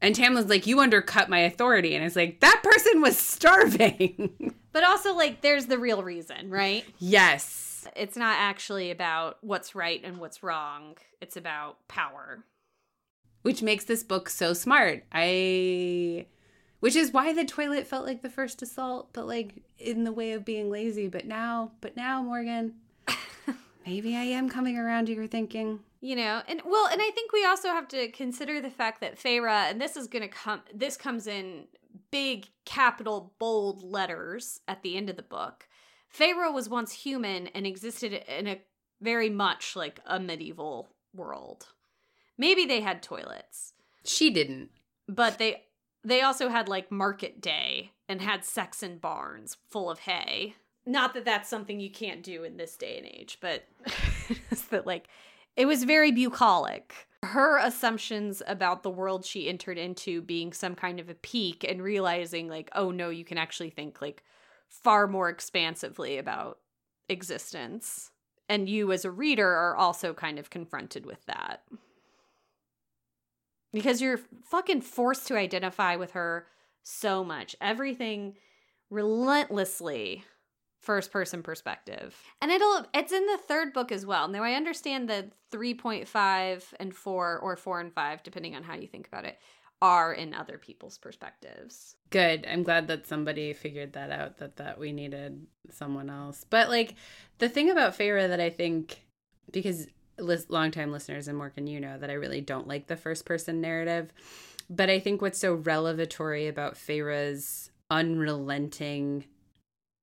And Tamlin's like, you undercut my authority. And it's like, that person was starving. But also, like, there's the real reason, right? Yes. It's not actually about what's right and what's wrong. It's about power. Which makes this book so smart. Which is why the toilet felt like the first assault, but, like, in the way of being lazy. But now, Morgan, maybe I am coming around to your thinking. You know, and I think we also have to consider the fact that Feyre, and this comes in big capital bold letters at the end of the book. Feyre was once human and existed in a very much like a medieval world. Maybe they had toilets. She didn't. But they also had like market day and had sex in barns full of hay. Not that that's something you can't do in this day and age, but that, like, it was very bucolic. Her assumptions about the world she entered into being some kind of a peak and realizing, like, oh, no, you can actually think, like, far more expansively about existence. And you as a reader are also kind of confronted with that. Because you're fucking forced to identify with her so much. Everything relentlessly first-person perspective. And it's in the third book as well. Now, I understand that 3.5 and 4, or 4 and 5, depending on how you think about it, are in other people's perspectives. Good. I'm glad that somebody figured that out, that we needed someone else. But, like, the thing about Feyre that I think, because longtime listeners, and Morgan, you know that I really don't like the first-person narrative, but I think what's so revelatory about Feyre's unrelenting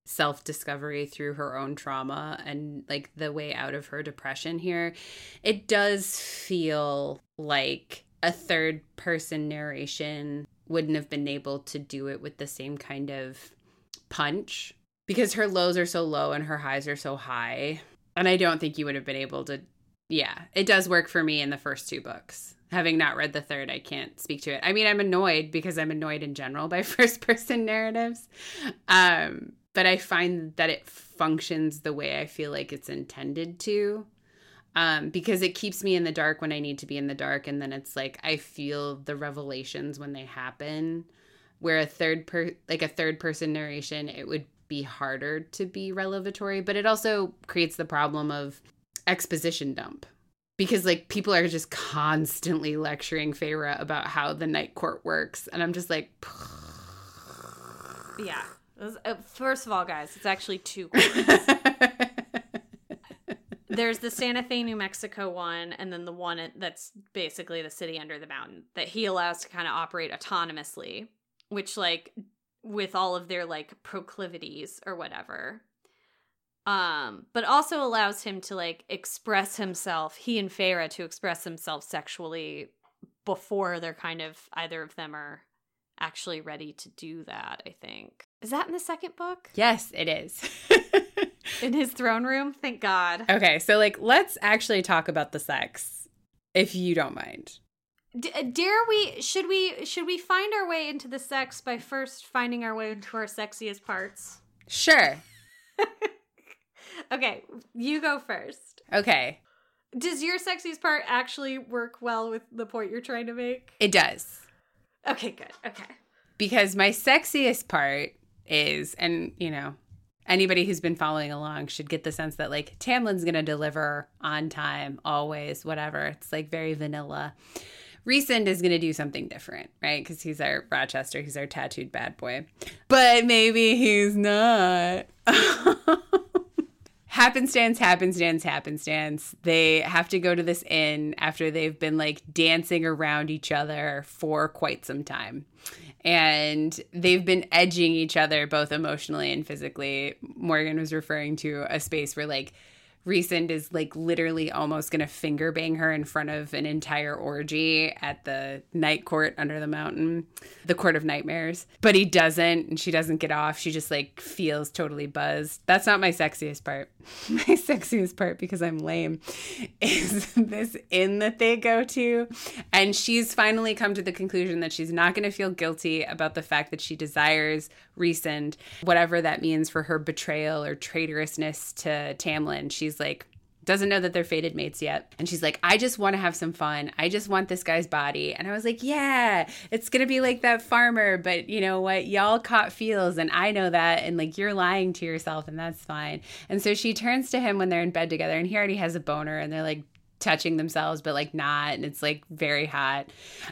self-discovery through her own trauma and, like, the way out of her depression here, it does feel like a third-person narration wouldn't have been able to do it with the same kind of punch, because her lows are so low and her highs are so high. And I don't think you would have been able to... Yeah, it does work for me in the first two books. Having not read the third, I can't speak to it. I mean, I'm annoyed because I'm annoyed in general by first-person narratives. But I find that it functions the way I feel like it's intended to, because it keeps me in the dark when I need to be in the dark. And then it's like I feel the revelations when they happen, where a third person narration, it would be harder to be revelatory. But it also creates the problem of exposition dump, because, like, people are just constantly lecturing Feyre about how the night court works. And I'm just like, yeah. First of all, guys, it's actually two courts. There's the Santa Fe, New Mexico one, and then the one that's basically the city under the mountain that he allows to kind of operate autonomously, which, like, with all of their, like, proclivities or whatever. But also allows him to, like, express himself, he and Feyre to express themselves sexually before they're kind of, either of them are actually ready to do that, I think. Is that in the second book? Yes, it is. In his throne room? Thank God. Okay, so, like, let's actually talk about the sex, if you don't mind. Should we find our way into the sex by first finding our way into our sexiest parts? Sure. Okay, you go first. Okay. Does your sexiest part actually work well with the point you're trying to make? It does. Okay, good. Okay. Because my sexiest part is, and, you know, anybody who's been following along should get the sense that, like, Tamlin's going to deliver on time, always, whatever. It's, like, very vanilla. Rhysand is going to do something different, right? Because he's our Rochester. He's our tattooed bad boy. But maybe he's not. Happenstance. They have to go to this inn after they've been, like, dancing around each other for quite some time. And they've been edging each other both emotionally and physically. Morrigan was referring to a space where, like, Rhysand is, like, literally almost going to finger bang her in front of an entire orgy at the night court under the mountain, the Court of Nightmares. But he doesn't, and she doesn't get off. She just, like, feels totally buzzed. That's not my sexiest part. My sexiest part, because I'm lame, is this inn that they go to. And she's finally come to the conclusion that she's not going to feel guilty about the fact that she desires Rhysand, whatever that means for her betrayal or traitorousness to Tamlin. She's like, doesn't know that they're fated mates yet. And she's like, I just want to have some fun. I just want this guy's body. And I was like, yeah, it's going to be like that farmer. But you know what? Y'all caught feels. And I know that. And like, you're lying to yourself. And that's fine. And so she turns to him when they're in bed together. And he already has a boner. And they're like touching themselves, but like not. And it's like very hot.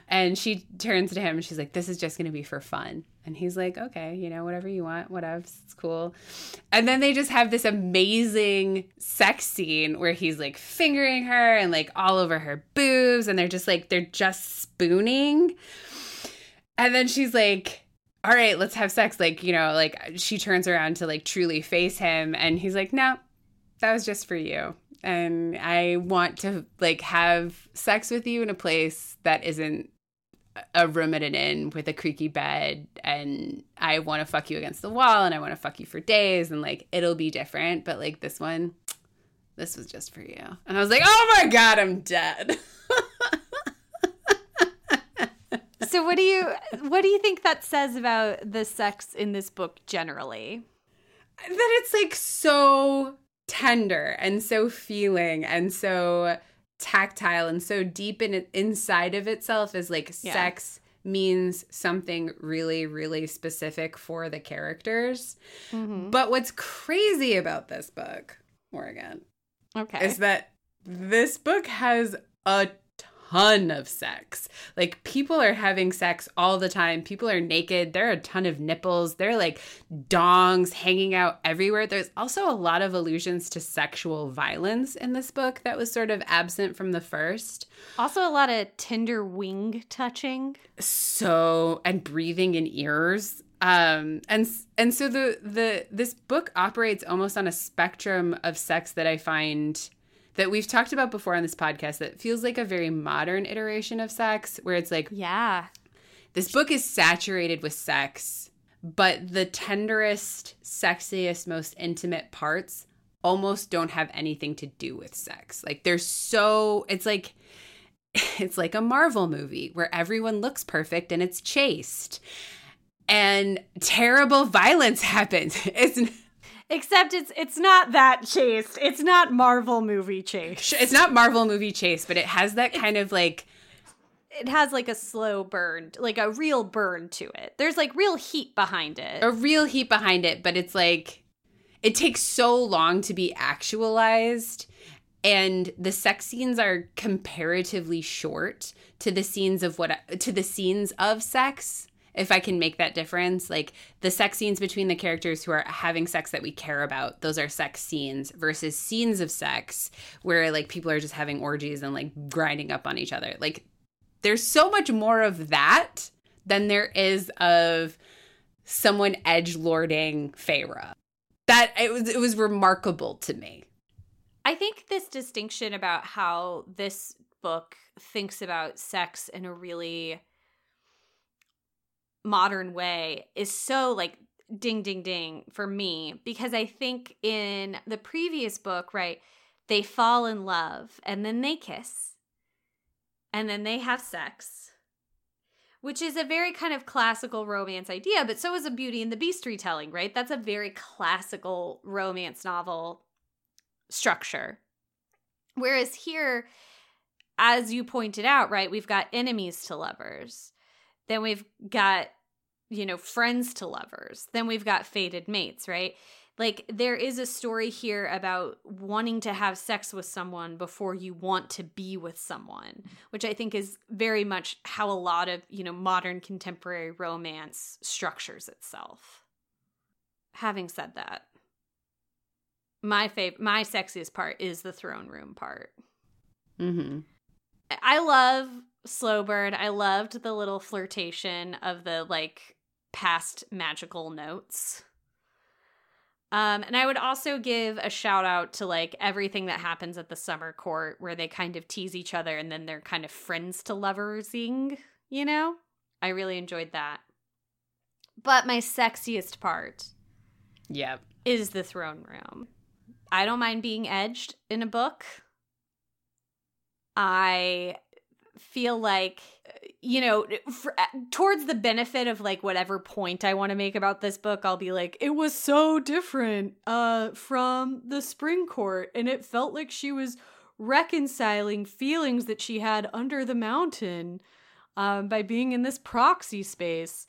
And she turns to him and she's like, this is just going to be for fun. And he's like, okay, you know, whatever you want, whatever, it's cool. And then they just have this amazing sex scene where he's like fingering her and like all over her boobs. And they're just spooning. And then she's like, all right, let's have sex. Like, you know, like she turns around to like truly face him. And he's like, no, that was just for you. And I want to like have sex with you in a place that isn't a room at an inn with a creaky bed, and I want to fuck you against the wall, and I want to fuck you for days, and like it'll be different, but like this was just for you. And I was like, oh my god, I'm dead. So what do you think that says about the sex in this book generally? That it's like so tender and so feeling and so tactile and so deep inside of itself is like, yeah. Sex means something really, really specific for the characters. Mm-hmm. But what's crazy about this book, Morrigan, okay, is that this book has a ton of sex. Like, people are having sex all the time. People are naked. There are a ton of nipples. There are like dongs hanging out everywhere. There's also a lot of allusions to sexual violence in this book that was sort of absent from the first. Also a lot of tender wing touching. So, and breathing in ears. And so this book operates almost on a spectrum of sex that I find that we've talked about before on this podcast that feels like a very modern iteration of sex, where it's like, yeah, this book is saturated with sex, but the tenderest, sexiest, most intimate parts almost don't have anything to do with sex. Like, they're so, it's like a Marvel movie where everyone looks perfect and it's chaste and terrible violence happens. Except it's not that chaste. It's not Marvel movie chaste. It's not Marvel movie chaste, but it has that kind of like... It has like a slow burn, like a real burn to it. There's like real heat behind it. But it's like... It takes so long to be actualized. And the sex scenes are comparatively short to the scenes of sex. If I can make that difference, like the sex scenes between the characters who are having sex that we care about, those are sex scenes versus scenes of sex where like people are just having orgies and like grinding up on each other. Like, there's so much more of that than there is of someone edgelording Feyre. That it was remarkable to me. I think this distinction about how this book thinks about sex in a really modern way is so like ding ding ding for me, because I think in the previous book, right, they fall in love and then they kiss and then they have sex, which is a very kind of classical romance idea, but so is a Beauty and the Beast retelling, right? That's a very classical romance novel structure. Whereas here, as you pointed out, right, we've got enemies to lovers. Then we've got, you know, friends to lovers. Then we've got fated mates, right? Like, there is a story here about wanting to have sex with someone before you want to be with someone, which I think is very much how a lot of, you know, modern contemporary romance structures itself. Having said that, my sexiest part is the throne room part. Mm-hmm. I love Slowbird. I loved the little flirtation of the, like, past magical notes. And I would also give a shout out to, like, everything that happens at the summer court where they kind of tease each other and then they're kind of friends to loversing, you know? I really enjoyed that. But my sexiest part, yeah, is the throne room. I don't mind being edged in a book. I feel like, you know, towards the benefit of, like, whatever point I want to make about this book, I'll be like, it was so different from the Spring Court, and it felt like she was reconciling feelings that she had under the mountain by being in this proxy space.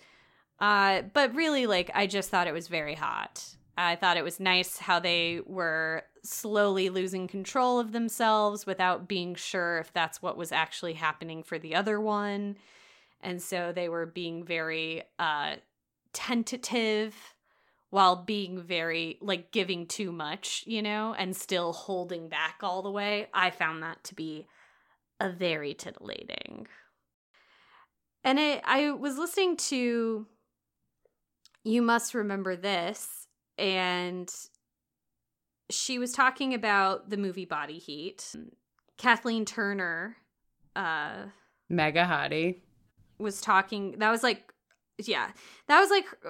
But really, like, I just thought it was very hot. I thought it was nice how they were slowly losing control of themselves without being sure if that's what was actually happening for the other one. And so they were being very tentative while being very, like, giving too much, you know, and still holding back all the way. I found that to be a very titillating. And I was listening to You Must Remember This, and she was talking about the movie Body Heat. Kathleen Turner, mega hottie, was talking. That was like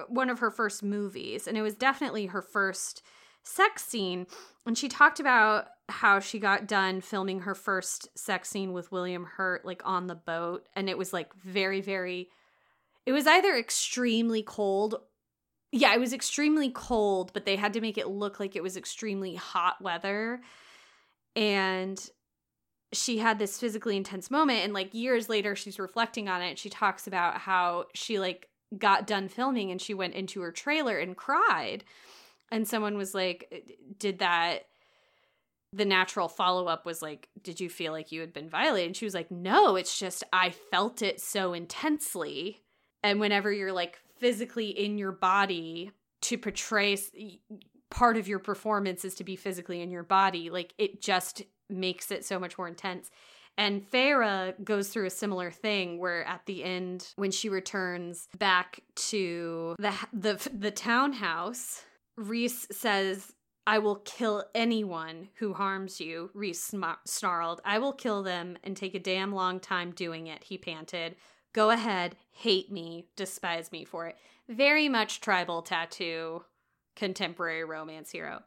one of her first movies, and it was definitely her first sex scene. And she talked about how she got done filming her first sex scene with William Hurt, like, on the boat, and it was, like, very, very. It was either extremely cold. Yeah, it was extremely cold, but they had to make it look like it was extremely hot weather. And she had this physically intense moment. And, like, years later, she's reflecting on it. She talks about how she, like, got done filming and she went into her trailer and cried. And someone was like, the natural follow-up was like, did you feel like you had been violated? And she was like, no, it's just I felt it so intensely. And whenever you're, like, physically in your body to portray part of your performance is to be physically in your body, like, it just makes it so much more intense. And Feyre goes through a similar thing where at the end, when she returns back to the townhouse, Rhys says, I will kill anyone who harms you. Rhys snarled. I will kill them and take a damn long time doing it, he panted. Go ahead, hate me, despise me for it. Very much tribal tattoo, contemporary romance hero.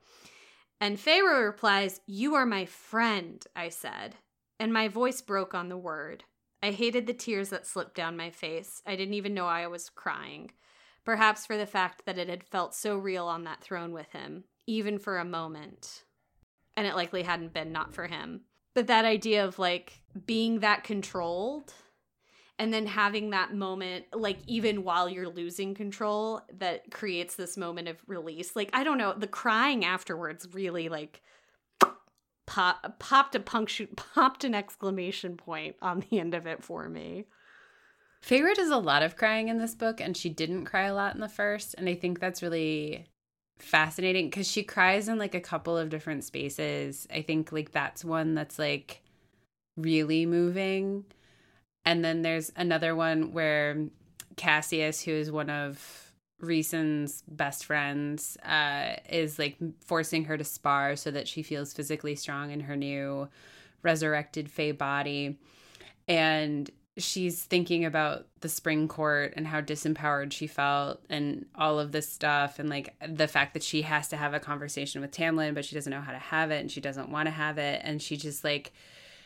And Feyre replies, you are my friend, I said. And my voice broke on the word. I hated the tears that slipped down my face. I didn't even know I was crying. Perhaps for the fact that it had felt so real on that throne with him, even for a moment. And it likely hadn't been, not for him. But that idea of, like, being that controlled, and then having that moment, like, even while you're losing control, that creates this moment of release. Like, I don't know, the crying afterwards really, like, popped an exclamation point on the end of it for me. Feyre does a lot of crying in this book, and she didn't cry a lot in the first. And I think that's really fascinating because she cries in, like, a couple of different spaces. I think, like, that's one that's, like, really moving. And then there's another one where Cassius, who is one of Rhysand's best friends, is, like, forcing her to spar so that she feels physically strong in her new resurrected Fey body. And she's thinking about the Spring Court and how disempowered she felt and all of this stuff, and, like, the fact that she has to have a conversation with Tamlin, but she doesn't know how to have it and she doesn't want to have it. And she just, like,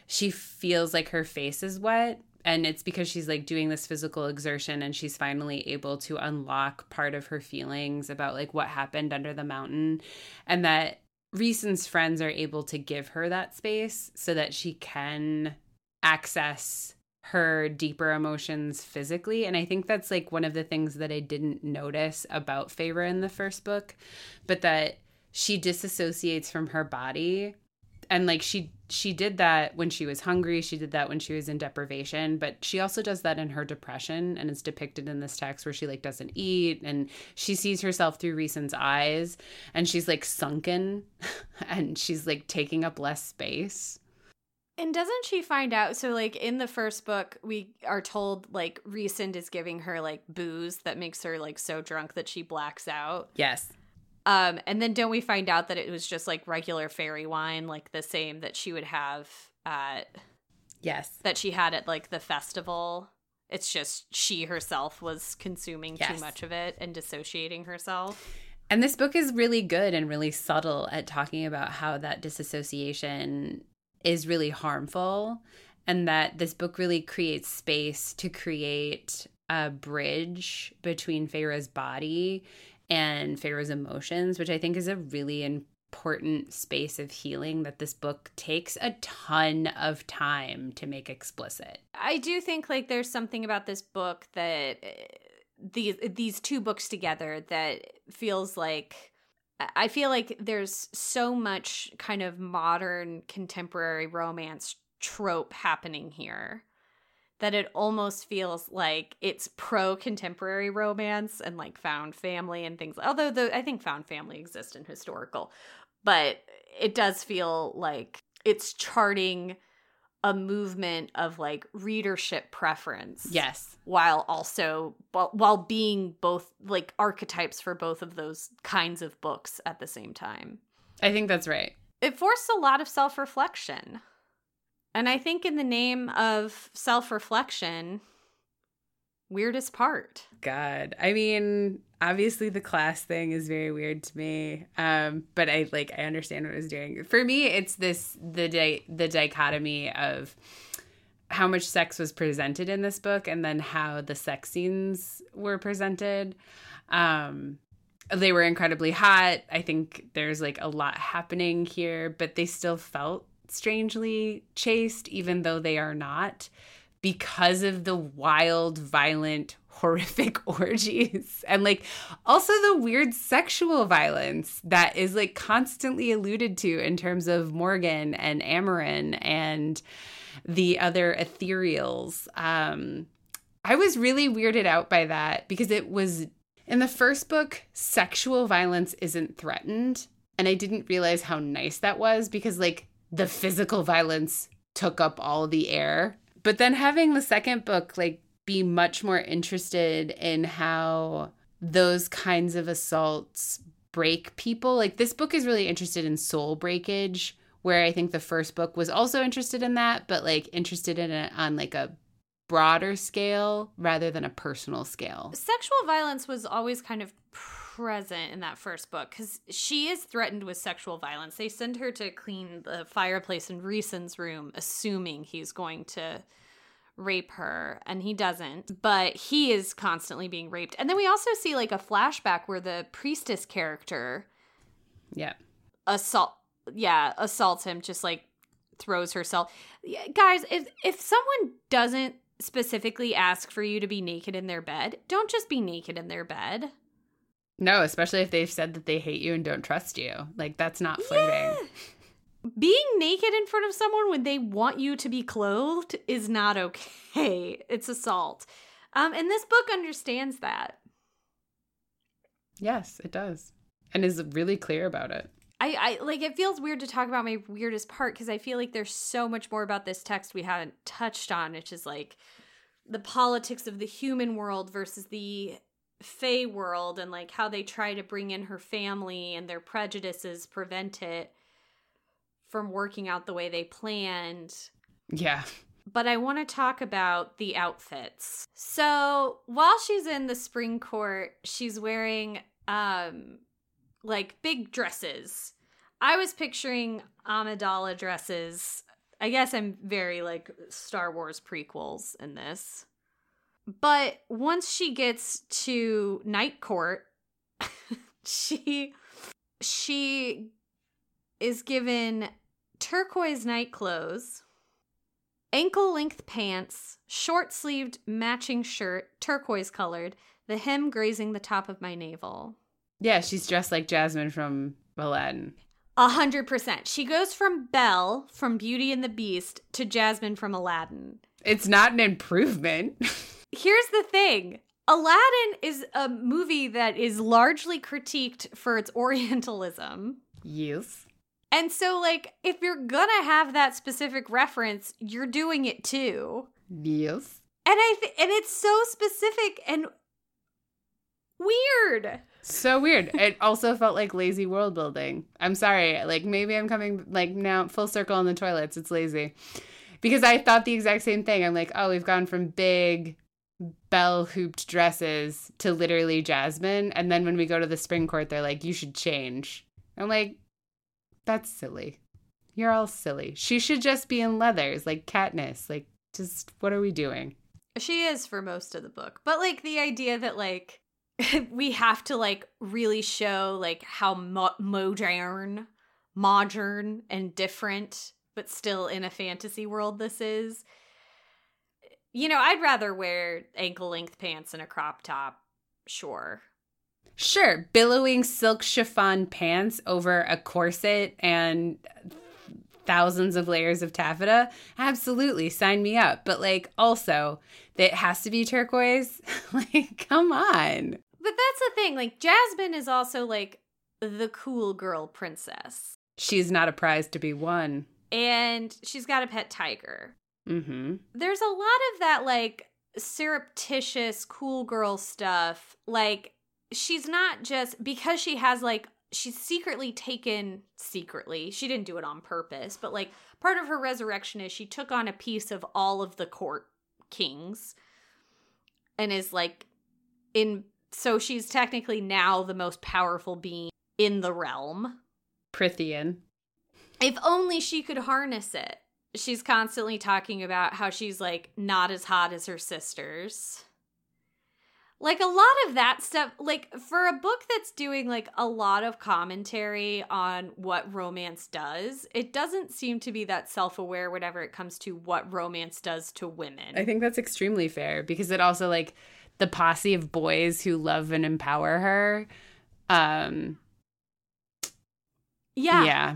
she feels like her face is wet. And it's because she's, like, doing this physical exertion and she's finally able to unlock part of her feelings about, like, what happened under the mountain. And that Rhysand's friends are able to give her that space so that she can access her deeper emotions physically. And I think that's like one of the things that I didn't notice about Feyre in the first book, but that she disassociates from her body. And like she did that when she was hungry. She did that when she was in deprivation, but she also does that in her depression. And it's depicted in this text where she like doesn't eat and she sees herself through Rhysand's eyes and she's like sunken and she's like taking up less space. And doesn't she find out? So like in the first book, we are told like Rhysand is giving her like booze that makes her like so drunk that she blacks out. Yes. And then don't we find out that it was just like regular fairy wine, like the same that she would have that she had at like the festival. It's just she herself was consuming too much of it and dissociating herself. And this book is really good and really subtle at talking about how that disassociation is really harmful, and that this book really creates space to create a bridge between Feyre's body and Feyre's emotions, which I think is a really important space of healing that this book takes a ton of time to make explicit. I do think like there's something about this book that these two books together that feels like, I feel like there's so much kind of modern contemporary romance trope happening here that it almost feels like it's pro-contemporary romance and like found family and things. Although I think found family exists in historical, but it does feel like it's charting a movement of like readership preference. Yes. While being both like archetypes for both of those kinds of books at the same time. I think that's right. It forced a lot of self-reflection. And I think in the name of self-reflection, weirdest part. God. I mean, obviously the class thing is very weird to me. But I understand what it was doing. For me, it's the dichotomy of how much sex was presented in this book and then how the sex scenes were presented. They were incredibly hot. I think there's like a lot happening here, but they still felt strangely chaste, even though they are not, because of the wild, violent, horrific orgies and like also the weird sexual violence that is like constantly alluded to in terms of Morrigan and Amarin and the other ethereals. I was really weirded out by that because it was in the first book, sexual violence isn't threatened. And I didn't realize how nice that was because like the physical violence took up all the air. But then having the second book like be much more interested in how those kinds of assaults break people. Like this book is really interested in soul breakage, where I think the first book was also interested in that, but like interested in it on like a broader scale rather than a personal scale. Sexual violence was always kind of present in that first book because she is threatened with sexual violence. They send her to clean the fireplace in Rhysand's room, assuming he's going to rape her, and he doesn't, but he is constantly being raped. And then we also see like a flashback where the priestess character assaults him, just like throws herself. Guys, if someone doesn't specifically ask for you to be naked in their bed, don't just be naked in their bed. No, especially if they've said that they hate you and don't trust you. Like, that's not flirting. Yeah. Being naked in front of someone when they want you to be clothed is not okay. It's assault. And this book understands that. Yes, it does. And is really clear about it. I like, it feels weird to talk about my weirdest part because I feel like there's so much more about this text we haven't touched on, which is like the politics of the human world versus the Fey world and like how they try to bring in her family and their prejudices prevent it from working out the way they planned. Yeah. But I want to talk about the outfits. So while she's in the spring court, she's wearing like big dresses. I was picturing Amidala dresses. I guess I'm very like Star Wars prequels in this. But once she gets to night court, she is given turquoise night clothes, ankle-length pants, short-sleeved matching shirt, turquoise-colored, the hem grazing the top of my navel. Yeah, she's dressed like Jasmine from Aladdin. 100%. She goes from Belle from Beauty and the Beast to Jasmine from Aladdin. It's not an improvement. Here's the thing. Aladdin is a movie that is largely critiqued for its Orientalism. Yes. And so, like, if you're gonna have that specific reference, you're doing it too. Yes. And and it's so specific and weird. So weird. It also felt like lazy world building. I'm sorry. Like, maybe I'm coming, like, now full circle on the toilets. It's lazy. Because I thought the exact same thing. I'm like, oh, we've gone from big bell-hooped dresses to literally Jasmine. And then when we go to the spring court, they're like, you should change. I'm like, that's silly. You're all silly. She should just be in leathers, like Katniss. Like, just what are we doing? She is for most of the book. But, like, the idea that, like, we have to, like, really show, like, how modern and different, but still in a fantasy world this is. You know, I'd rather wear ankle-length pants and a crop top. Sure. Billowing silk chiffon pants over a corset and thousands of layers of taffeta. Absolutely. Sign me up. But, like, also, it has to be turquoise. Like, come on. But that's the thing. Like, Jasmine is also, like, the cool girl princess. She's not a prize to be won. And she's got a pet tiger. Mm-hmm. There's a lot of that, like, surreptitious cool girl stuff. Like, she's not just, because she has, like, she's secretly, she didn't do it on purpose, but, like, part of her resurrection is she took on a piece of all of the court kings and is, like, so she's technically now the most powerful being in the realm. Prythian. If only she could harness it. She's constantly talking about how she's, like, not as hot as her sisters. Like, a lot of that stuff, like, for a book that's doing, like, a lot of commentary on what romance does, it doesn't seem to be that self-aware whenever it comes to what romance does to women. I think that's extremely fair, because it also, like, the posse of boys who love and empower her. Yeah.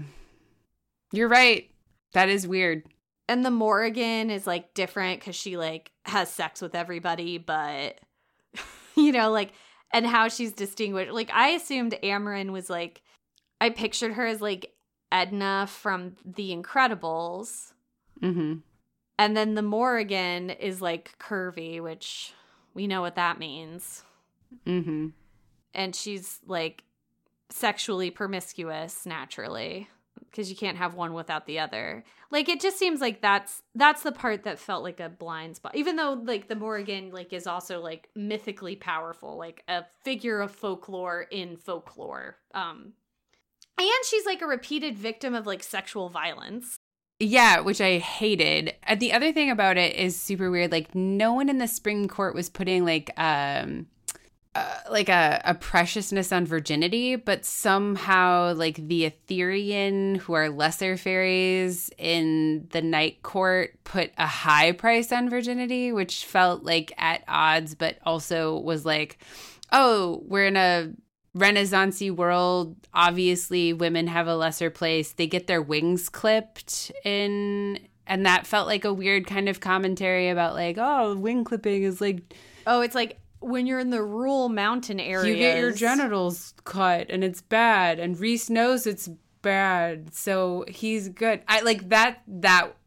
You're right. That is weird. And the Morrigan is, like, different because she, like, has sex with everybody, but, you know, like, and how she's distinguished. Like, I assumed Amaranth was, like, I pictured her as, like, Edna from The Incredibles. Mm-hmm. And then the Morrigan is, like, curvy, which we know what that means. Mm-hmm. And she's, like, sexually promiscuous, naturally. Because you can't have one without the other. Like, it just seems like that's the part that felt like a blind spot. Even though, like, the Morrigan, like, is also, like, mythically powerful. Like, a figure of folklore in folklore. And she's, like, a repeated victim of, like, sexual violence. Yeah, which I hated. And the other thing about it is super weird. Like, no one in the Spring Court was putting, like, a preciousness on virginity, but somehow, like, the Aetherian, who are lesser fairies in the Night Court, put a high price on virginity, which felt, like, at odds, but also was like, oh, we're in a Renaissance-y world. Obviously, women have a lesser place. They get their wings clipped in, and that felt like a weird kind of commentary about, like, oh, wing clipping is, like... Oh, it's like... When you're in the rural mountain areas. You get your genitals cut, and it's bad, and Rhys knows it's bad, so he's good. I like that,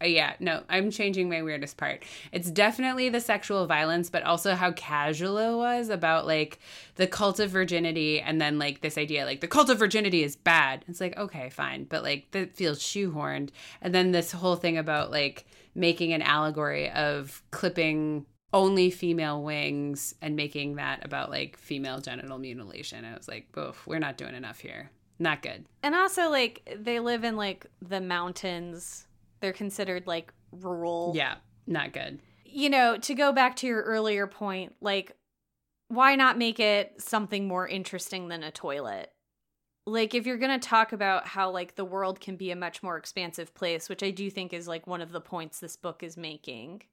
yeah, no, I'm changing my weirdest part. It's definitely the sexual violence, but also how casual it was about, like, the cult of virginity, and then, like, this idea, like, the cult of virginity is bad. It's like, okay, fine, but, like, that feels shoehorned. And then this whole thing about, like, making an allegory of clipping... only female wings and making that about, like, female genital mutilation. I was like, oof, we're not doing enough here. Not good. And also, like, they live in, like, the mountains. They're considered, like, rural. Yeah, not good. You know, to go back to your earlier point, like, why not make it something more interesting than a toilet? like, if you're going to talk about how, like, the world can be a much more expansive place, which I do think is, like, one of the points this book is making,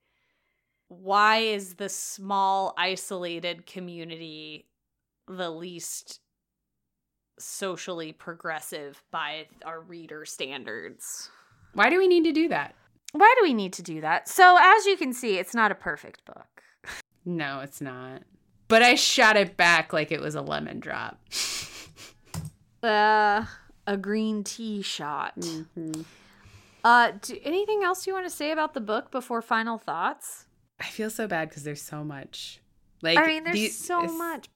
why is the small, isolated community the least socially progressive by our reader standards? Why do we need to do that? Why do we need to do that? So, as you can see, it's not a perfect book. No, it's not. But I shot it back like it was a lemon drop. A green tea shot. Mm-hmm. Anything else you want to say about the book before final thoughts? I feel so bad because there's so much. Like, I mean, there's so much.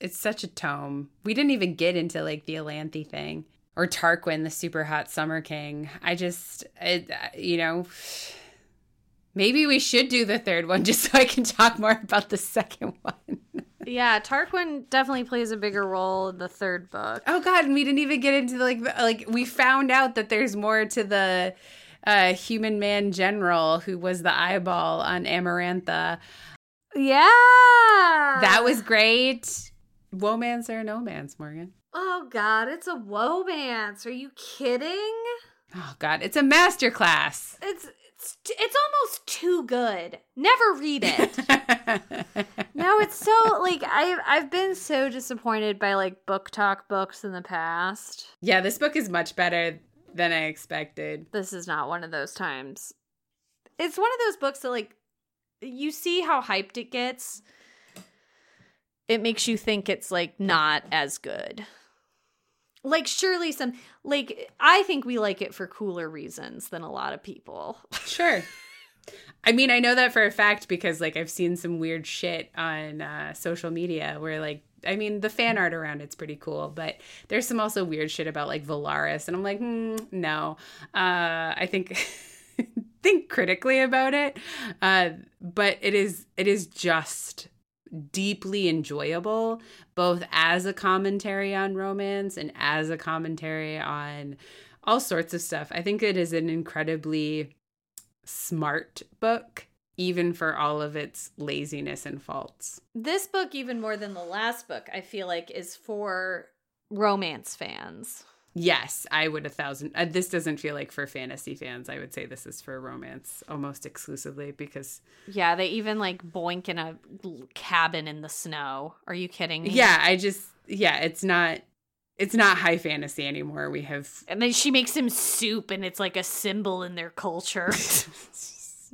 It's such a tome. We didn't even get into, like, the Elanthe thing. Or Tarquin, the super hot summer king. Maybe we should do the third one just so I can talk more about the second one. Yeah, Tarquin definitely plays a bigger role in the third book. Oh, God, and we didn't even get into, like we found out that there's more to the human man general who was the eyeball on Amarantha. Yeah! That was great. Womance or no man's, Morgan? Oh, God, it's a womance. Are you kidding? Oh, God, it's a masterclass. It's almost too good. Never read it. No, it's so, like, I've been so disappointed by, like, book talk books in the past. Yeah, this book is much better than I expected. This is not one of those times. It's one of those books that, like, you see how hyped it gets. It makes you think it's, like, not as good. Like, surely some, like, I think we like it for cooler reasons than a lot of people. Sure. I mean, I know that for a fact because, like, I've seen some weird shit on social media where, like, I mean, the fan art around it's pretty cool, but there's some also weird shit about, like, Valaris, and I'm like, no. I think think critically about it, but it is just deeply enjoyable, both as a commentary on romance and as a commentary on all sorts of stuff. I think it is an incredibly smart book, even for all of its laziness and faults. This book, even more than the last book, I feel like is for romance fans. Yes, I would 1,000. This doesn't feel like for fantasy fans. I would say this is for romance almost exclusively because... Yeah, they even, like, boink in a cabin in the snow. Are you kidding me? Yeah, it's not high fantasy anymore. We have... And then she makes him soup, and it's, like, a symbol in their culture. It's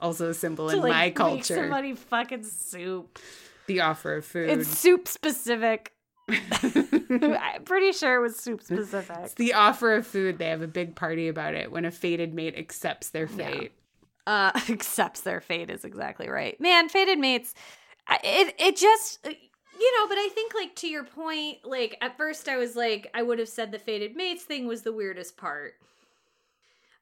also a symbol in my culture. Make somebody fucking soup. The offer of food. It's soup specific. I'm pretty sure it was soup specific. It's the offer of food. They have a big party about it when a fated mate accepts their fate. Yeah. Accepts their fate is exactly right. Man, fated mates, it just, you know, but I think, like, to your point, like, at first I was like, I would have said the fated mates thing was the weirdest part.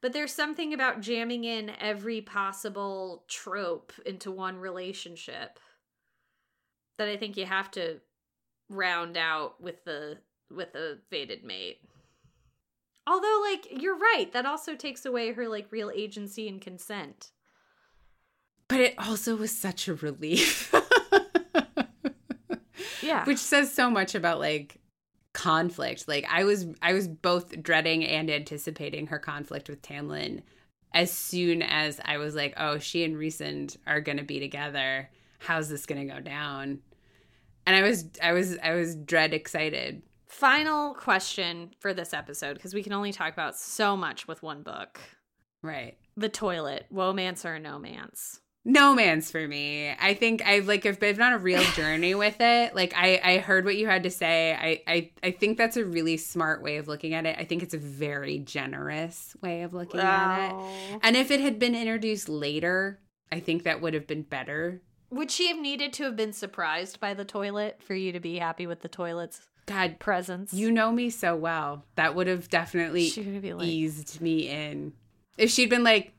But there's something about jamming in every possible trope into one relationship that I think you have to round out with the fated mate. Although, like, you're right, that also takes away her, like, real agency and consent. But it also was such a relief. Yeah. Which says so much about, like, conflict. Like, I was both dreading and anticipating her conflict with Tamlin as soon as I was like, oh, she and Rhysand are gonna be together. How's this gonna go down? And I was dread excited. Final question for this episode, because we can only talk about so much with one book. Right. The toilet, womance or no man's? No man's for me. I think I've been on a real journey with it. Like, I heard what you had to say. I think that's a really smart way of looking at it. I think it's a very generous way of looking at it. And if it had been introduced later, I think that would have been better. Would she have needed to have been surprised by the toilet for you to be happy with the toilet's presence? You know me so well. That would have definitely eased me in. If she'd been like,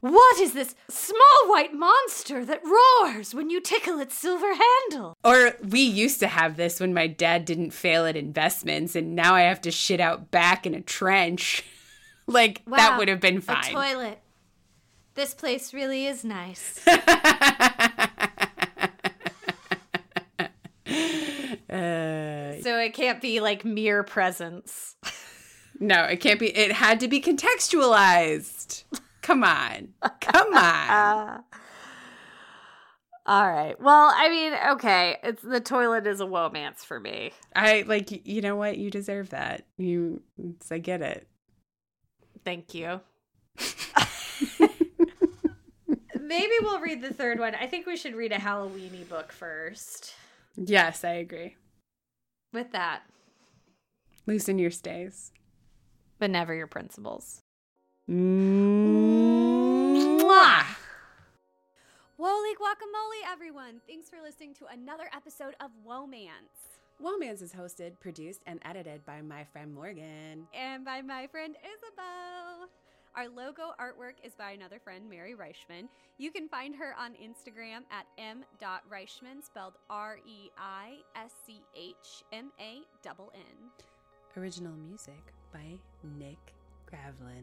what is this small white monster that roars when you tickle its silver handle? Or we used to have this when my dad didn't fail at investments and now I have to shit out back in a trench. Like, wow, that would have been fine. A toilet. This place really is nice. So it can't be like mere presence. No, it can't be. It had to be contextualized. Come on. Come on. All right. Well, I mean, okay. It's the toilet is a romance for me. I like, you know what? You deserve that. I get it. Thank you. Maybe we'll read the third one. I think we should read a Halloween-y book first. Yes, I agree. With that. Loosen your stays. But never your principles. Mwah! Woly guacamole, everyone! Thanks for listening to another episode of Womance. Womance is hosted, produced, and edited by my friend Morgan. And by my friend Isabel. Our logo artwork is by another friend, Mary Reichman. You can find her on Instagram at m.reichman, spelled R-E-I-S-C-H-M-A-N-N. Original music by Nick Gravlin.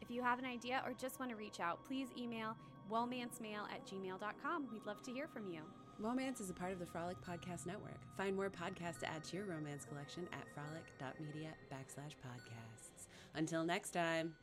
If you have an idea or just want to reach out, please email womancemail@gmail.com. We'd love to hear from you. Womance is a part of the Frolic Podcast Network. Find more podcasts to add to your romance collection at frolic.media/podcasts. Until next time.